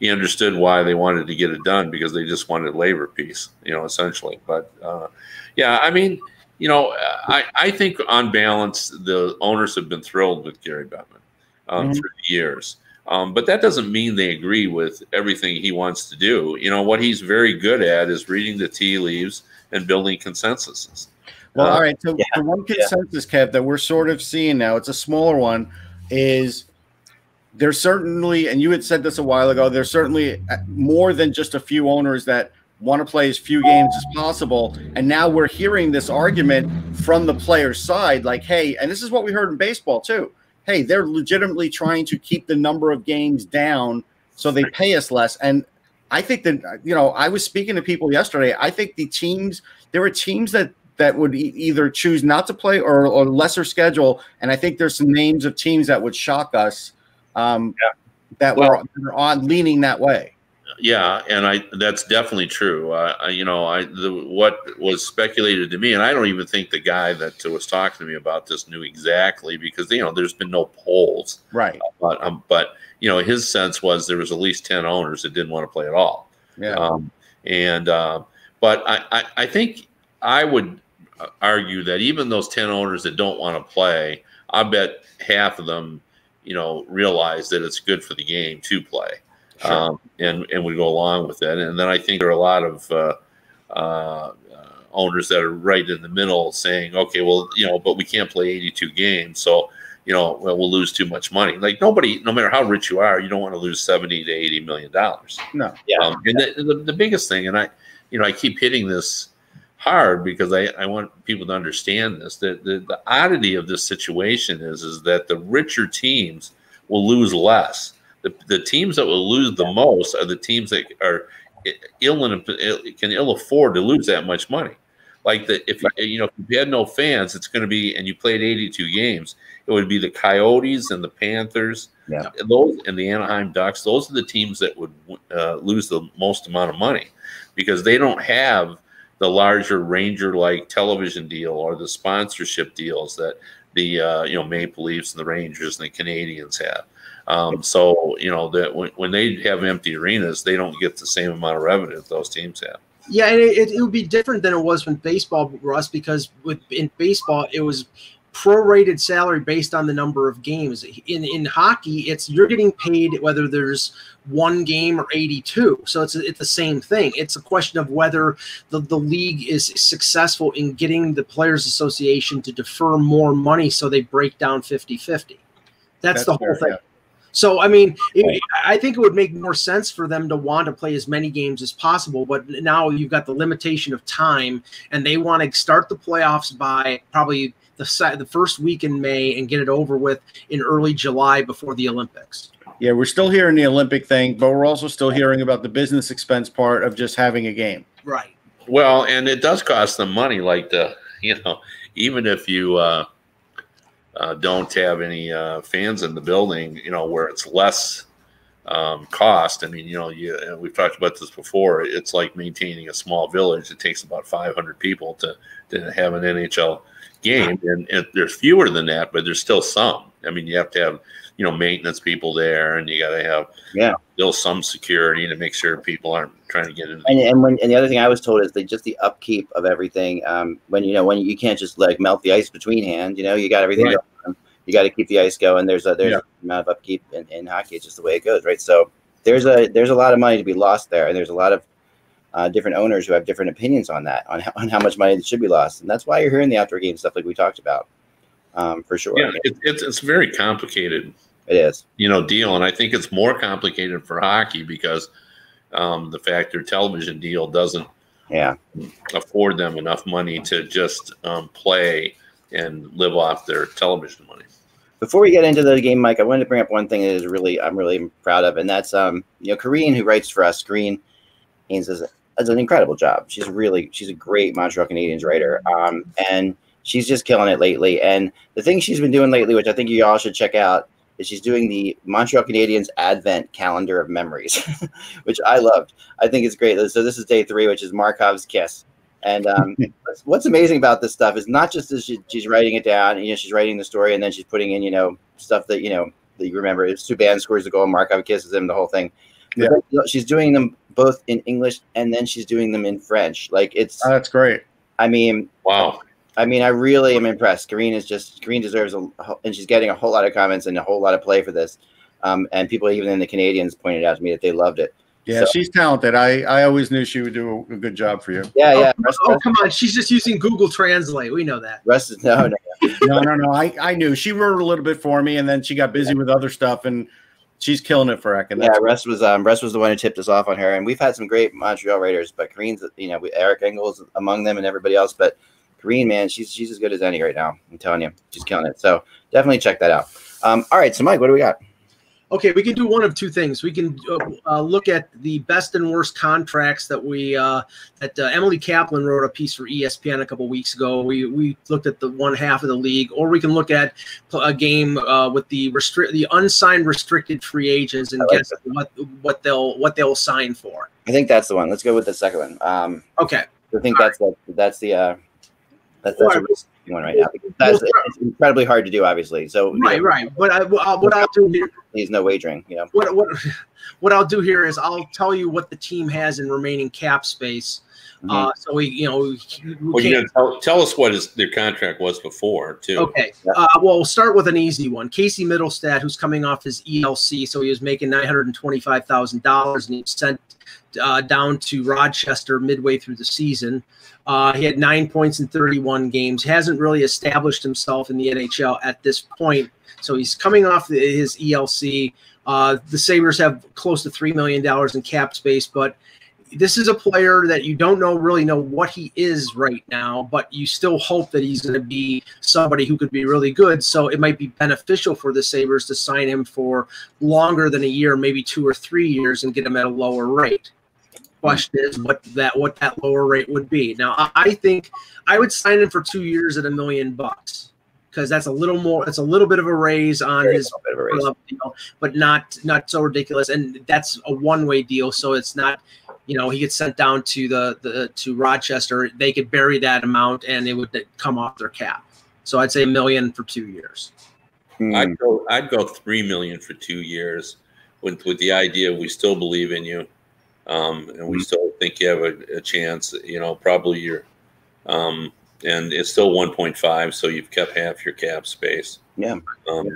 he understood why they wanted to get it done, because they just wanted labor peace, you know, essentially. But, uh, yeah, I mean, you know, I, I think on balance, the owners have been thrilled with Gary Bettman um, mm-hmm. through the years. Um, but that doesn't mean they agree with everything he wants to do. You know, what he's very good at is reading the tea leaves and building consensuses. Well, uh, all right. So yeah, the one consensus, yeah. Kev, that we're sort of seeing now, it's a smaller one, is – there's certainly, and you had said this a while ago, there's certainly more than just a few owners that want to play as few games as possible. And now we're hearing this argument from the player's side, like, hey, and this is what we heard in baseball too. Hey, they're legitimately trying to keep the number of games down so they pay us less. And I think that, you know, I was speaking to people yesterday. I think the teams, there were teams that, that would e- either choose not to play or, or lesser schedule. And I think there's some names of teams that would shock us. Um, yeah. that well, we're on leaning that way. Yeah, and I that's definitely true. Uh, you know, I the, what was speculated to me, and I don't even think the guy that was talking to me about this knew exactly, because you know there's been no polls, right? But, um, but you know, his sense was there was at least ten owners that didn't want to play at all. Yeah. Um, and uh, but I, I I think I would argue that even those ten owners that don't want to play, I bet half of them, you know, realize that it's good for the game to play. Sure. Um, and, and we go along with that. And then I think there are a lot of uh, uh, owners that are right in the middle saying, okay, well, you know, but we can't play eighty-two games. So, you know, well, we'll lose too much money. Like nobody, no matter how rich you are, you don't want to lose seventy to eighty million dollars. No. Yeah. Um, and the, the, the biggest thing, and I, you know, I keep hitting this hard because I, I want people to understand this, that the, the oddity of this situation is, is that the richer teams will lose less. The, the teams that will lose the most are the teams that are ill and can ill afford to lose that much money. Like the, if you, you know, if you had no fans, it's going to be, and you played eighty-two games, it would be the Coyotes and the Panthers, yeah. those and the Anaheim Ducks. Those are the teams that would uh, lose the most amount of money because they don't have the larger Ranger-like television deal or the sponsorship deals that the uh, you know Maple Leafs and the Rangers and the Canadians have. Um, so, you know, that when, when they have empty arenas, they don't get the same amount of revenue that those teams have. Yeah, and it, it would be different than it was when baseball, Russ, because with in baseball, it was prorated salary based on the number of games. In in hockey, it's you're getting paid whether there's one game or eighty-two. So it's it's the same thing. It's a question of whether the, the league is successful in getting the Players Association to defer more money so they break down fifty fifty. That's, That's the whole fair, thing. Yeah. So, I mean, it, I think it would make more sense for them to want to play as many games as possible. But now you've got the limitation of time, and they want to start the playoffs by probably the, the first week in May and get it over with in early July before the Olympics. Yeah, we're still hearing the Olympic thing, but we're also still hearing about the business expense part of just having a game. Right. Well, and it does cost them money, like the, you know, even if you uh, – Uh, don't have any uh, fans in the building, you know, where it's less um, cost. I mean, you know, you, and we've talked about this before. It's like maintaining a small village. It takes about five hundred people to, to have an N H L game. And, and there's fewer than that, but there's still some. I mean, you have to have, you know, maintenance people there, and you got to have yeah. still some security to make sure people aren't trying to get in. And, and, when, and the other thing I was told is that just the upkeep of everything. Um, when, you know, when you can't just like melt the ice between hand, you know, you got everything. Right. Going. You got to keep the ice going. There's a, there's yeah. an amount of upkeep in, in hockey. It's just the way it goes. Right. So there's a, there's a lot of money to be lost there. And there's a lot of uh, different owners who have different opinions on that, on, on how much money should be lost. And that's why you're hearing the outdoor game stuff like we talked about. Um, for sure. Yeah, it, it's, it's very complicated. It is, you know, deal. And I think it's more complicated for hockey because um, the fact their television deal doesn't yeah. afford them enough money to just um, play and live off their television money. Before we get into the game, Mike, I wanted to bring up one thing that is really, I'm really proud of. And that's, um, you know, Corrine, who writes for us, Corrine Haynes does, does an incredible job. She's really, she's a great Montreal Canadiens writer. Um, and she's just killing it lately. And the thing she's been doing lately, which I think you all should check out, is she's doing the Montreal Canadiens Advent Calendar of Memories, which I loved. I think it's great. So this is day three, which is Markov's Kiss. And um, what's amazing about this stuff is not just that she, she's writing it down, and, you know, she's writing the story, and then she's putting in, you know, stuff that, you know, that you remember. If Subban scores the goal, Markov kisses him, the whole thing. Yeah. But she's doing them both in English, and then she's doing them in French. Like it's oh, that's great. I mean, wow. I mean, I really am impressed. Corrine is just Corrine deserves a, and she's getting a whole lot of comments and a whole lot of play for this. Um, and people, even in the Canadians, pointed out to me that they loved it. Yeah, so, she's talented. I I always knew she would do a, a good job for you. Yeah, yeah. Oh, Russ, oh Russ, come on, she's just using Google Translate. We know that. Russ is no, no, no, no, no. I I knew she wrote a little bit for me, and then she got busy yeah. with other stuff, and she's killing it for Eck. And yeah, Russ was um Russ was the one who tipped us off on her, and we've had some great Montreal writers, but Corrine's, you know, we, Eric Engels among them, and everybody else, but. Corrine, man, she's she's as good as any right now. I'm telling you, she's killing it. So definitely check that out. Um, all right, so Mike, what do we got? Okay, we can do one of two things. We can uh, look at the best and worst contracts that we uh, that uh, Emily Kaplan wrote a piece for E S P N a couple weeks ago. We we looked at the one half of the league, or we can look at a game uh, with the restrict the unsigned restricted free agents and guess what what they'll what they'll sign for. I think that's the one. Let's go with the second one. Um, okay, I think that's the, that's the. Uh, That's, that's right. a one right now. That's, it's incredibly hard to do, obviously. So right, you know, right. What I what I'll do here is no wagering. You know what what what I'll do here is I'll tell you what the team has in remaining cap space Mm-hmm. Uh, so we, you know, we, we well, you gotta tell, tell us what his, their contract was before, too. Okay. Yeah. Uh, well, we'll start with an easy one. Casey Middlestad, who's coming off his E L C, so he was making nine hundred twenty-five thousand dollars, and he was sent uh, down to Rochester midway through the season. Uh, he had nine points in thirty-one games. Hasn't really established himself in the N H L at this point, so he's coming off the, his E L C. Uh, the Sabres have close to three million dollars in cap space, but this is a player that you don't know really know what he is right now, but you still hope that he's going to be somebody who could be really good. So it might be beneficial for the Sabres to sign him for longer than a year, maybe two or three years, and get him at a lower rate. Question is what that what that lower rate would be. Now, I think I would sign him for two years at a million bucks. Because that's a little more, that's a little bit of a raise on Very his, raise. Level, you know, but not not so ridiculous. And that's a one way deal, so it's not, you know, he gets sent down to the the to Rochester. They could bury that amount, and it would come off their cap. So I'd say a million for two years. Hmm. I'd go I'd go three million for two years, with with the idea we still believe in you, um, and we hmm. still think you have a, a chance. You know, probably your. Um, And it's still one point five, so you've kept half your cap space. Yeah. Um,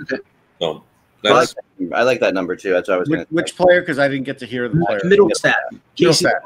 so that's, I, like I like that number, too. That's what I was going to say. Which player? Because I didn't get to hear the player. Middlestad. Middlestad.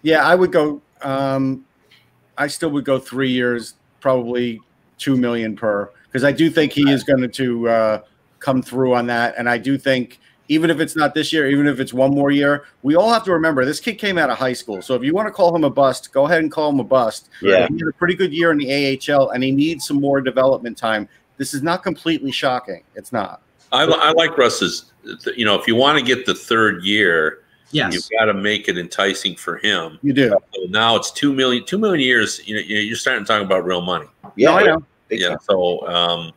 Yeah, I would go um, – I still would go three years, probably two million dollars per, because I do think he is going to uh, come through on that. And I do think even if it's not this year, even if it's one more year, we all have to remember this kid came out of high school. So if you want to call him a bust, go ahead and call him a bust. Yeah. He had a pretty good year in the A H L, and he needs some more development time. This is not completely shocking. It's not. I, I like Russ's, you know, if you want to get the third year, yes. You've got to make it enticing for him. You do. So now it's two million dollars. two million dollars years, you know, you're starting to talk about real money. Yeah, I know. Yeah, so um,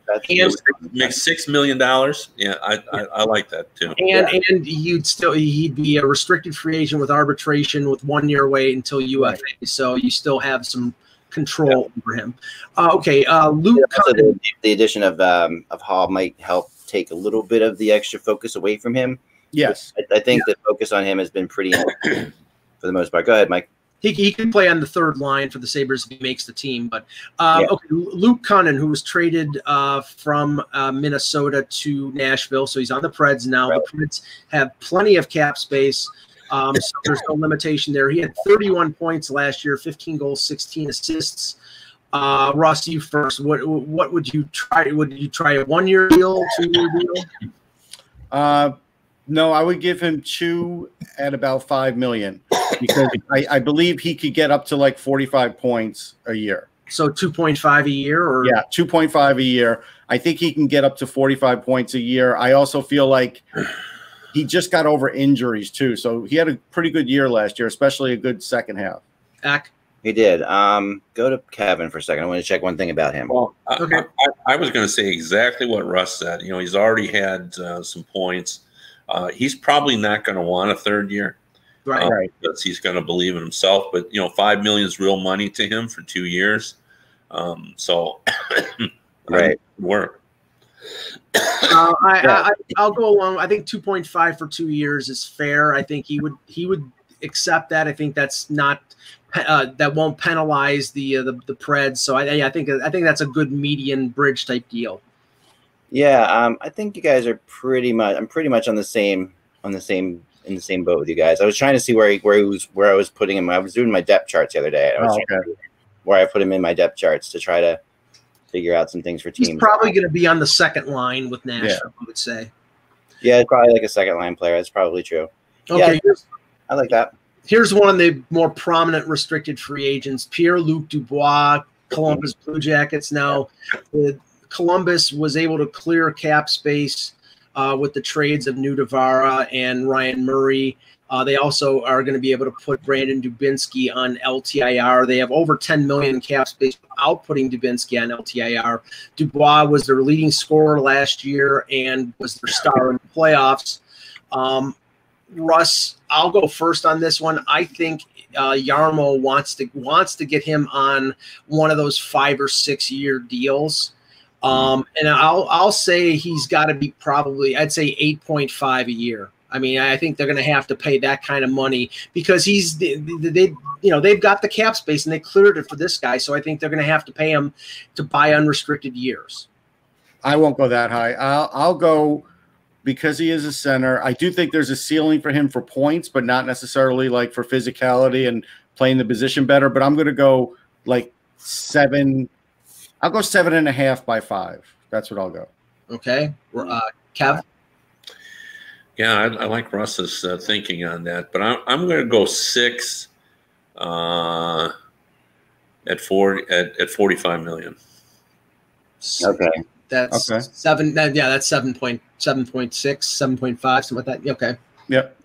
make six million dollars. Yeah, I, I I like that too. And and you'd still he'd be a restricted free agent with arbitration with one year away until U F A. Right. So you still have some control yeah. over him. Uh, okay, uh, Luke. Yeah, so the, the addition of um, of Hall might help take a little bit of the extra focus away from him. Yes, I, I think yeah. the focus on him has been pretty for the most part. Go ahead, Mike. He, he can play on the third line for the Sabres if he makes the team. But uh, yeah. okay, Luke Cunnin, who was traded uh, from uh, Minnesota to Nashville, so he's on the Preds now. Right. The Preds have plenty of cap space, um, so there's no limitation there. He had thirty-one points last year, fifteen goals, sixteen assists. Uh, Ross, you first. What what would you try? Would you try a one-year deal, two-year deal? Uh, no, I would give him two at about five million dollars. Because I, I believe he could get up to like forty-five points a year. So two point five a year? Or yeah, two point five a year. I think he can get up to forty-five points a year. I also feel like he just got over injuries too. So he had a pretty good year last year, especially a good second half. Ack? He did. Um, go to Kevin for a second. I want to check one thing about him. Well, okay. I, I, I was going to say exactly what Russ said. You know, he's already had uh, some points. Uh, he's probably not going to want a third year. Right, um, right. Because he's going to believe in himself. But, you know, five million is real money to him for two years. Um, so, right, work. uh, I, yeah. I, I'll go along. I think two point five for two years is fair. I think he would he would accept that. I think that's not uh, that won't penalize the uh, the, the Preds. So I, I think I think that's a good median bridge type deal. Yeah, um, I think you guys are pretty much. I'm pretty much on the same on the same. in the same boat with you guys. I was trying to see where he, where he was, where I was putting him. I was doing my depth charts the other day. I was oh, okay. Where I put him in my depth charts to try to figure out some things for teams. He's probably going to be on the second line with Nashville, yeah. I would say. Yeah, probably like a second line player. That's probably true. Okay. Yeah, I like that. Here's one of the more prominent restricted free agents, Pierre-Luc Dubois, Columbus Blue Jackets. Now, Columbus was able to clear cap space Uh, with the trades of Nudavara and Ryan Murray. Uh, they also are going to be able to put Brandon Dubinsky on L T I R. They have over ten million dollars cap space without putting Dubinsky on L T I R. Dubois was their leading scorer last year and was their star in the playoffs. Um, Russ, I'll go first on this one. I think uh, Jarmo wants to wants to get him on one of those five or six year deals. Um, and I'll I'll say he's got to be probably I'd say eight point five a year. I mean, I think they're going to have to pay that kind of money because he's they, they you know they've got the cap space and they cleared it for this guy, so I think they're going to have to pay him to buy unrestricted years. I won't go that high. I'll, I'll go because he is a center. I do think there's a ceiling for him for points, but not necessarily like for physicality and playing the position better. But I'm going to go like seven. I'll go seven and a half by five. That's what I'll go. Okay. Uh, Kev? Yeah, I, I like Russ's uh, thinking on that, but I, I'm going to go six uh, at four at, at forty-five million. Okay. That's okay. seven. That, yeah, that's seven point seven point six, seven point five, something like that. Okay. Yep.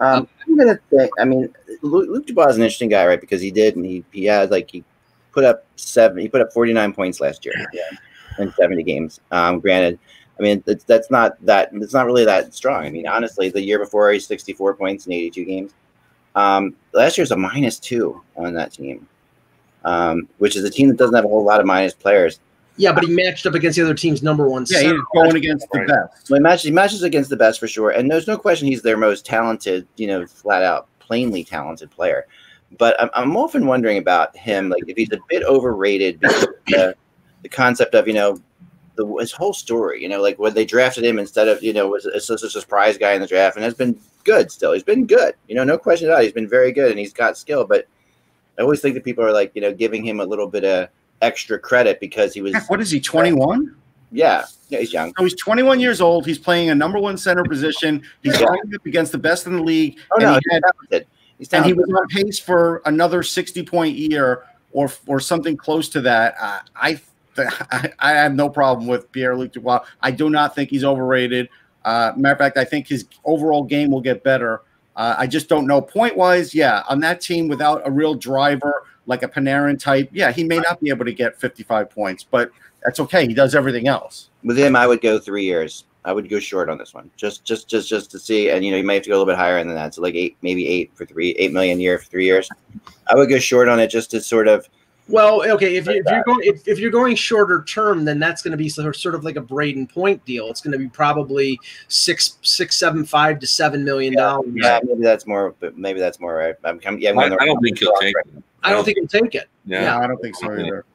Um, um, I'm gonna say. I mean, Luke, Luke Dubois is an interesting guy, right? Because he did, and he he had like he put up seven. He put up forty-nine points last year, yeah, in seventy games. Um, granted, I mean it's, that's not that it's not really that strong. I mean, honestly, the year before he sixty-four points in eighty-two games. Um, last year's a minus two on that team, um, which is a team that doesn't have a whole lot of minus players. Yeah, but he matched up against the other team's number one. Yeah, center. He's going against the best. So he matches, he matches against the best for sure, and there's no question he's their most talented, you know, flat out, plainly talented player. But I'm, I'm often wondering about him, like if he's a bit overrated because the, the concept of, you know, the, his whole story, you know, like when they drafted him instead of, you know, was a, a surprise guy in the draft, and has been good still. He's been good, you know, no question about it. He's been very good, and he's got skill. But I always think that people are like, you know, giving him a little bit of extra credit because he was what is he twenty-one? Yeah, yeah, he's young. So he's twenty-one years old. He's playing a number one center position. He's yeah. going up against the best in the league. Oh, and no, he he's had, talented. He's talented. And he was on pace for another sixty-point year or or something close to that. Uh, I, I I have no problem with Pierre-Luc Dubois. I do not think he's overrated. Uh, matter of fact, I think his overall game will get better. Uh, I just don't know point wise. Yeah, on that team without a real driver, like a Panarin type, yeah, he may not be able to get fifty-five points, but that's okay. He does everything else. With him, I would go three years. I would go short on this one, just, just, just, just to see. And you know, you might have to go a little bit higher than that, so like eight, maybe eight for three, eight million a year for three years. I would go short on it just to sort of. Well, okay, if, you, if you're going if, if you're going shorter term, then that's going to be sort of like a Braden Point deal. It's going to be probably six six seven five to seven million dollars. Yeah, yeah, maybe that's more. But maybe that's more right. I'm, I'm, yeah, I'm I, I don't think he'll take right. it. I don't think he'll take it. Yeah, yeah. I don't think so either.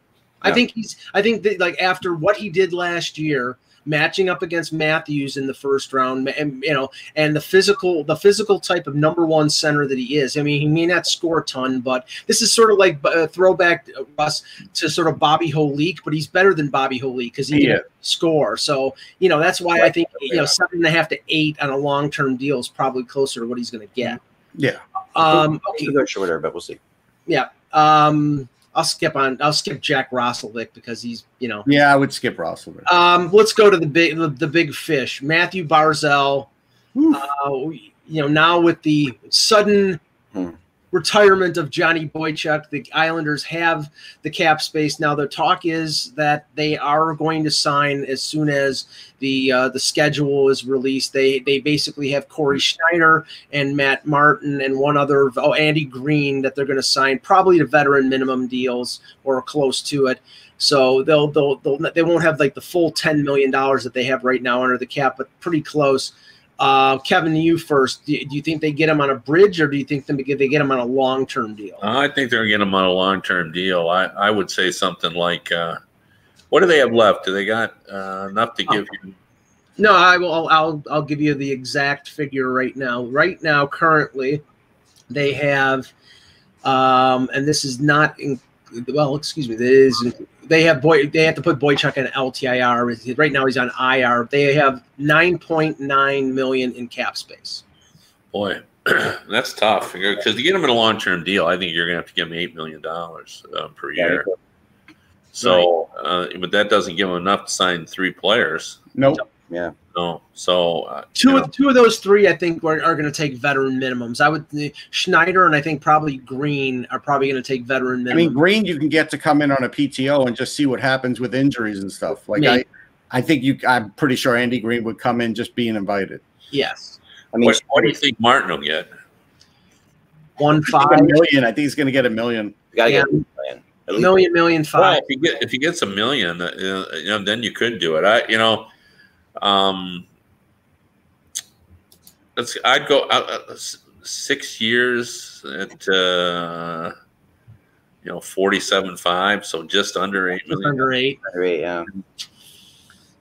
I yeah. think he's. I think that like after what he did last year, matching up against Matthews in the first round, and you know, and the physical, the physical type of number one center that he is. I mean, he may not score a ton, but this is sort of like a throwback, Russ, to sort of Bobby Holik, but he's better than Bobby Holik because he yeah. didn't score. So you know, that's why I think you know seven and a half to eight on a long term deal is probably closer to what he's going to get. Yeah. Um. Okay. We'll go shorter, but we'll see. Yeah. Um, I'll skip on. I'll skip Jack Roslovic because he's, you know. Yeah, I would skip Roslovic. Um, let's go to the big, the, the big fish, Matthew Barzal. Uh, we, you know, now with the sudden hmm. retirement of Johnny Boychuk, the Islanders have the cap space now. The talk is that they are going to sign as soon as the uh, the schedule is released. They they basically have Corey Schneider and Matt Martin and one other oh Andy Green that they're going to sign probably to veteran minimum deals or close to it. So they'll they'll, they'll they won't have like the full ten million dollars that they have right now under the cap, but pretty close. Uh, Kevin, you first. Do, do you think they get him on a bridge, or do you think they get, they get him on a long-term deal? Uh, I think they're going to get him on a long-term deal. I, I would say something like, uh, what do they have left? Do they got uh, enough to give oh. you? No, I will. I'll, I'll I'll give you the exact figure right now. Right now, currently, they have, um, and this is not in, well, excuse me, this is. They have boy. They have to put Boychuk on L T I R. Right now he's on I R. They have nine point nine million dollars in cap space. Boy, that's tough. Because to get him in a long-term deal, I think you're going to have to give him eight million dollars uh, per year. So, uh, but that doesn't give him enough to sign three players. Nope. Yeah. No. So uh, two of, two of those three, I think, are, are going to take veteran minimums. I would Schneider and I think probably Green are probably going to take veteran minimums. I mean, Green you can get to come in on a P T O and just see what happens with injuries and stuff. Like Maybe. I, I think you. I'm pretty sure Andy Green would come in just being invited. Yes. I mean, what, what do you think Martin will get? One five a million. I think he's going to get a million. You gotta yeah. get a million. A million, million five. Well, if he get, if he gets a million, uh, you know, then you could do it. I, you know. Um, Let's. I'd go uh, six years at uh, you know forty-seven point five, so just under eight million. Under eight. Under eight. Yeah.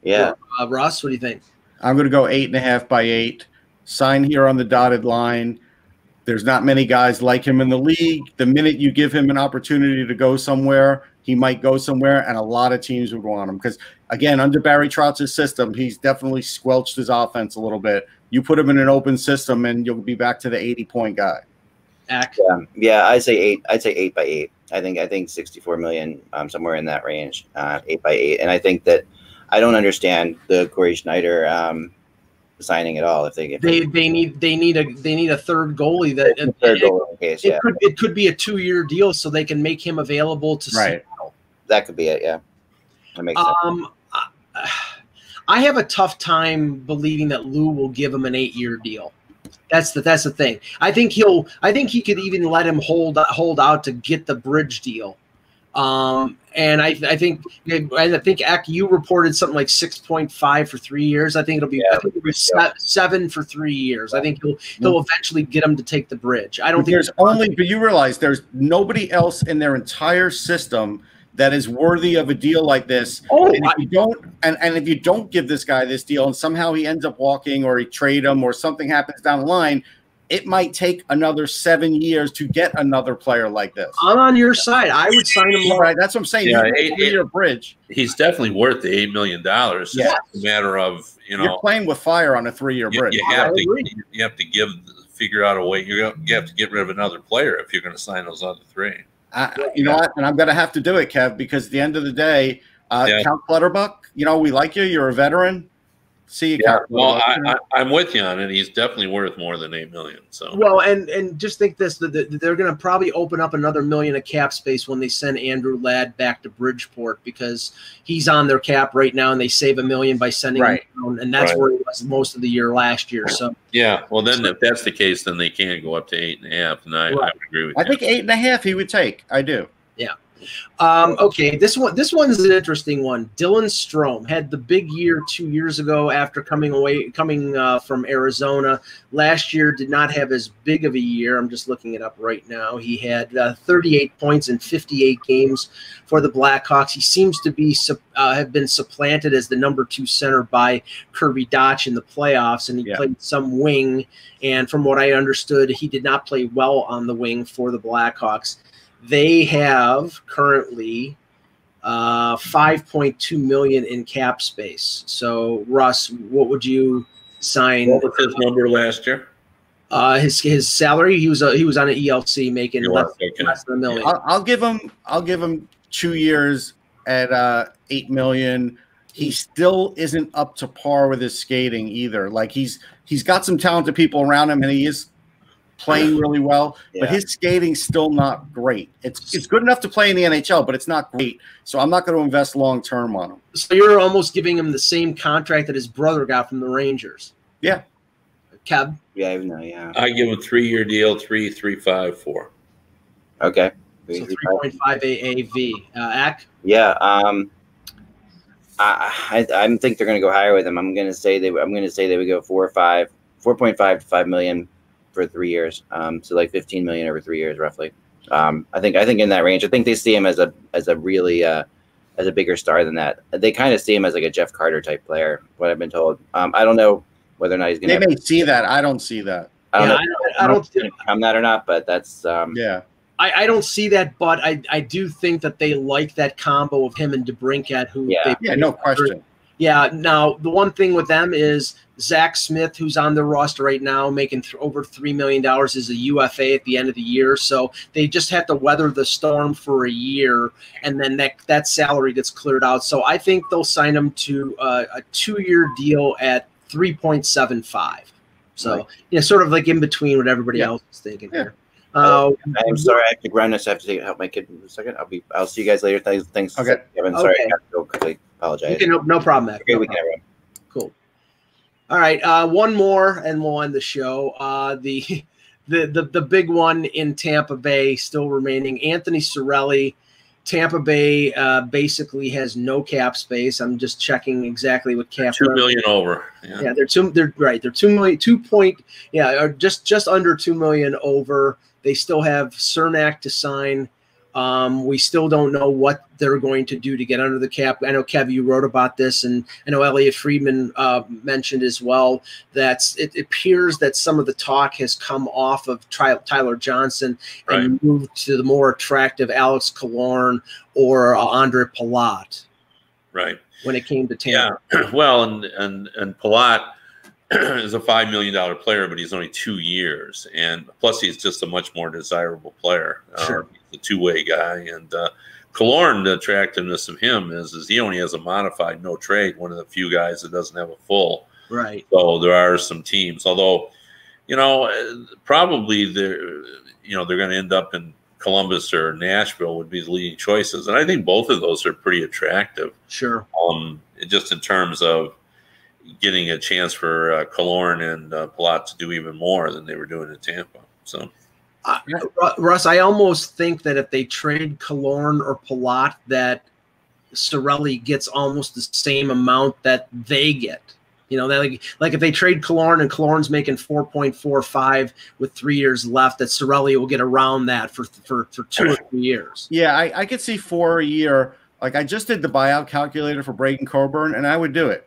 Yeah. Well, uh, Ross, what do you think? I'm going to go eight and a half by eight. Sign here on the dotted line. There's not many guys like him in the league. The minute you give him an opportunity to go somewhere, he might go somewhere, and a lot of teams would want him. Because, again, under Barry Trotz's system, he's definitely squelched his offense a little bit. You put him in an open system, and you'll be back to the eighty-point guy. Act. Yeah, yeah, I'd say eight. I'd say eight by eight. I think I think sixty-four million dollars, um, somewhere in that range, uh, eight by eight. And I think that I don't understand the Corey Schneider um, signing at all. If they get they they need they need a they need a third goalie that a third it, goalie in case, it, yeah. could, it could be a two year deal so they can make him available to right. Seattle. That could be it. Yeah, that makes um, sense. I have a tough time believing that Lou will give him an eight year deal. That's the that's the thing. I think he'll. I think he could even let him hold hold out to get the bridge deal. Um, and I, I think, I think Ak, you reported something like six point five for three years. I think it'll be, yeah, I think it'll be yeah. seven for three years. I think he'll, he'll eventually get him to take the bridge. I don't but think there's only, but you realize there's nobody else in their entire system that is worthy of a deal like this. Oh, and if you don't, and, and if you don't give this guy this deal and somehow he ends up walking or he trade him or something happens down the line, it might take another seven years to get another player like this. I'm on your side. I would sign him. All right, that's what I'm saying. Yeah, eight, eight, a bridge. He's definitely worth the eight million dollars. Yeah. It's a matter of you know you're playing with fire on a three-year bridge. You, you have I to agree. you have to give figure out a way. You you have to get rid of another player if you're going to sign those other three. I, you yeah. know what? And I'm going to have to do it, Kev, because at the end of the day, uh, yeah. Count Clutterbuck. You know, we like you. You're a veteran. See you. Yeah, well, I, I, I'm with you on it. He's definitely worth more than eight million. So well, and and just think this: that they're going to probably open up another million of cap space when they send Andrew Ladd back to Bridgeport because he's on their cap right now, and they save a million by sending right. him down, and that's right. where he was most of the year last year. So yeah, well, then if that's the case, then they can go up to eight and a half, and I, right. I would agree with. I you. think eight and a half he would take. I do. Yeah. Um, okay, this one this one's an interesting one. Dylan Strom had the big year two years ago after coming away coming uh, from Arizona. Last year did not have as big of a year. I'm just looking it up right now. He had uh, thirty-eight points in fifty-eight games for the Blackhawks. He seems to be uh, have been supplanted as the number two center by Kirby Dach in the playoffs, and he yeah. played some wing. And from what I understood, he did not play well on the wing for the Blackhawks. They have currently uh, five point two million dollars in cap space. So, Russ, what would you sign? What was his number last year? Uh, his his salary. He was a, he was on an E L C making less, less than a million. I'll, I'll give him. I'll give him two years at uh, eight million. He still isn't up to par with his skating either. Like he's he's got some talented people around him, and he is. Playing really well, yeah. but his skating's still not great. It's it's good enough to play in the N H L, but it's not great. So I'm not going to invest long term on him. So you're almost giving him the same contract that his brother got from the Rangers. Yeah, Kev. Yeah, even though, yeah. I give him a three year deal, three, three, five, four. Okay. So three point five A A V. Uh, Ak. Yeah. Um. I I, I think they're going to go higher with him. I'm going to say they. I'm going to say they would go four or five, four point five to five million. For three years, um, so like fifteen million over three years, roughly. Um, I think I think in that range. I think they see him as a as a really uh, as a bigger star than that. They kind of see him as like a Jeff Carter type player. What I've been told. Um, I don't know whether or not he's gonna. They may see that. I don't see that. I don't yeah, know. I don't. I don't I'm that or not, but that's. Um, yeah. I, I don't see that, but I I do think that they like that combo of him and DeBrincat, who yeah, they yeah no question. Through. Yeah. Now the one thing with them is Zach Smith, who's on their roster right now, making th over three million dollars, is a U F A at the end of the year. So they just have to weather the storm for a year, and then that that salary gets cleared out. So I think they'll sign him to uh, a two-year deal at three point seven five. So right. you know, sort of like in between what everybody yeah. else is thinking yeah. here. Uh, I'm sorry, I have to run this. I have to help my kid in a second. I'll be. I'll see you guys later. Thanks, thanks, okay. Kevin. Sorry, okay. I have to go quickly. Apologize. Can, no, no problem. Okay, no we problem. Can cool. All right, uh, one more, and we'll end the show. Uh, the, the the the big one in Tampa Bay still remaining. Anthony Cirelli Tampa Bay uh, basically has no cap space. I'm just checking exactly what cap. Two million over. Yeah. yeah, they're two. They're right. They're two million. Two point. Yeah, or just just under two million over. They still have Cernak to sign. Um, we still don't know what they're going to do to get under the cap. I know, Kev, you wrote about this, and I know Elliot Friedman uh, mentioned as well that it appears that some of the talk has come off of Tyler Johnson and right. moved to the more attractive Alex Killorn or uh, Andre Palat. Right. When it came to Tampa. Yeah. Well, and and and Palat is a five million dollar player, but he's only two years, and plus he's just a much more desirable player. Sure. Uh, he's a two way guy, and uh, Killorn, the attractiveness of him is is he only has a modified, no trade. One of the few guys that doesn't have a full. Right. So there are some teams, although, you know, probably they're you know they're going to end up in Columbus or Nashville would be the leading choices, and I think both of those are pretty attractive. Sure. Um, just in terms of getting a chance for uh, Killorn and uh, Palat to do even more than they were doing in Tampa. So, uh, Russ, I almost think that if they trade Killorn or Palat, that Cirelli gets almost the same amount that they get. You know, that like like if they trade Killorn and Killorn's making four point four five with three years left, that Cirelli will get around that for for for two or three years. Yeah, I, I could see four a year. Like I just did the buyout calculator for Braden Coburn, and I would do it.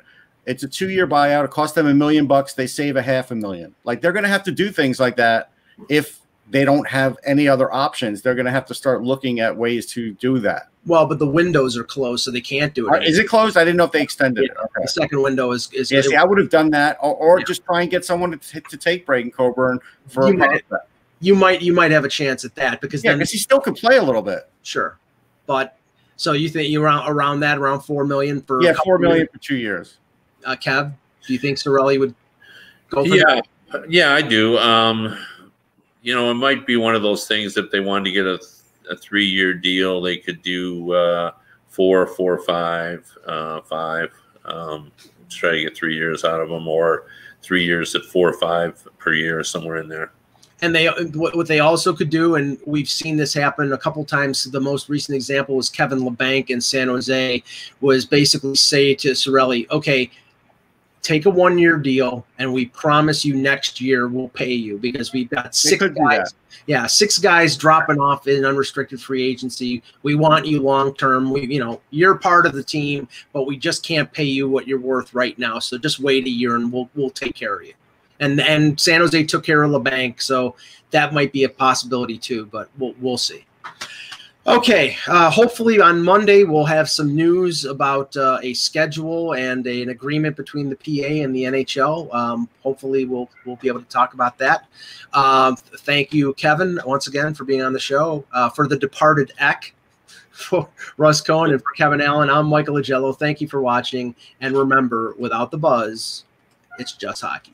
It's a two-year buyout. It costs them a million bucks. They save a half a million. Like, they're going to have to do things like that if they don't have any other options. They're going to have to start looking at ways to do that. Well, but the windows are closed, so they can't do it. Right. Is it closed? I didn't know if they extended yeah, it. Okay. The second window is, is – Yeah, see, I would have done that or, or yeah. just try and get someone to, to take Braden Coburn for you a might, you might You might have a chance at that because yeah, then – because he still could play a little bit. Sure. But – so you think you're around, around that, around four million dollars for – Yeah, four million dollars for two years. Uh, Kev, do you think Cirelli would go for yeah, that? Yeah, I do. Um, you know, it might be one of those things that if they wanted to get a, a three-year deal, they could do uh, four, four, five, uh, five. Um, try to get three years out of them, or three years at four or five per year, somewhere in there. And they what they also could do, and we've seen this happen a couple times. The most recent example was Kevin LeBanc in San Jose, was basically say to Cirelli, okay, take a one-year deal, and we promise you next year we'll pay you because we've got six guys. Yeah, six guys dropping off in unrestricted free agency. We want you long-term. We, you know, you're part of the team, but we just can't pay you what you're worth right now. So just wait a year, and we'll we'll take care of you. And and San Jose took care of LeBanc, so that might be a possibility too. But we'll we'll see. Okay, uh, hopefully on Monday we'll have some news about uh, a schedule and a, an agreement between the P A and the N H L. Um, hopefully we'll we'll be able to talk about that. Uh, thank you, Kevin, once again for being on the show. Uh, for the departed Eck, for Russ Cohen, and for Kevin Allen, I'm Michael Augello. Thank you for watching, and remember, without the buzz, it's just hockey.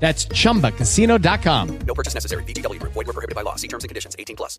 That's chumba casino dot com. No purchase necessary. V G W Group. Void where prohibited by law. See terms and conditions. eighteen plus.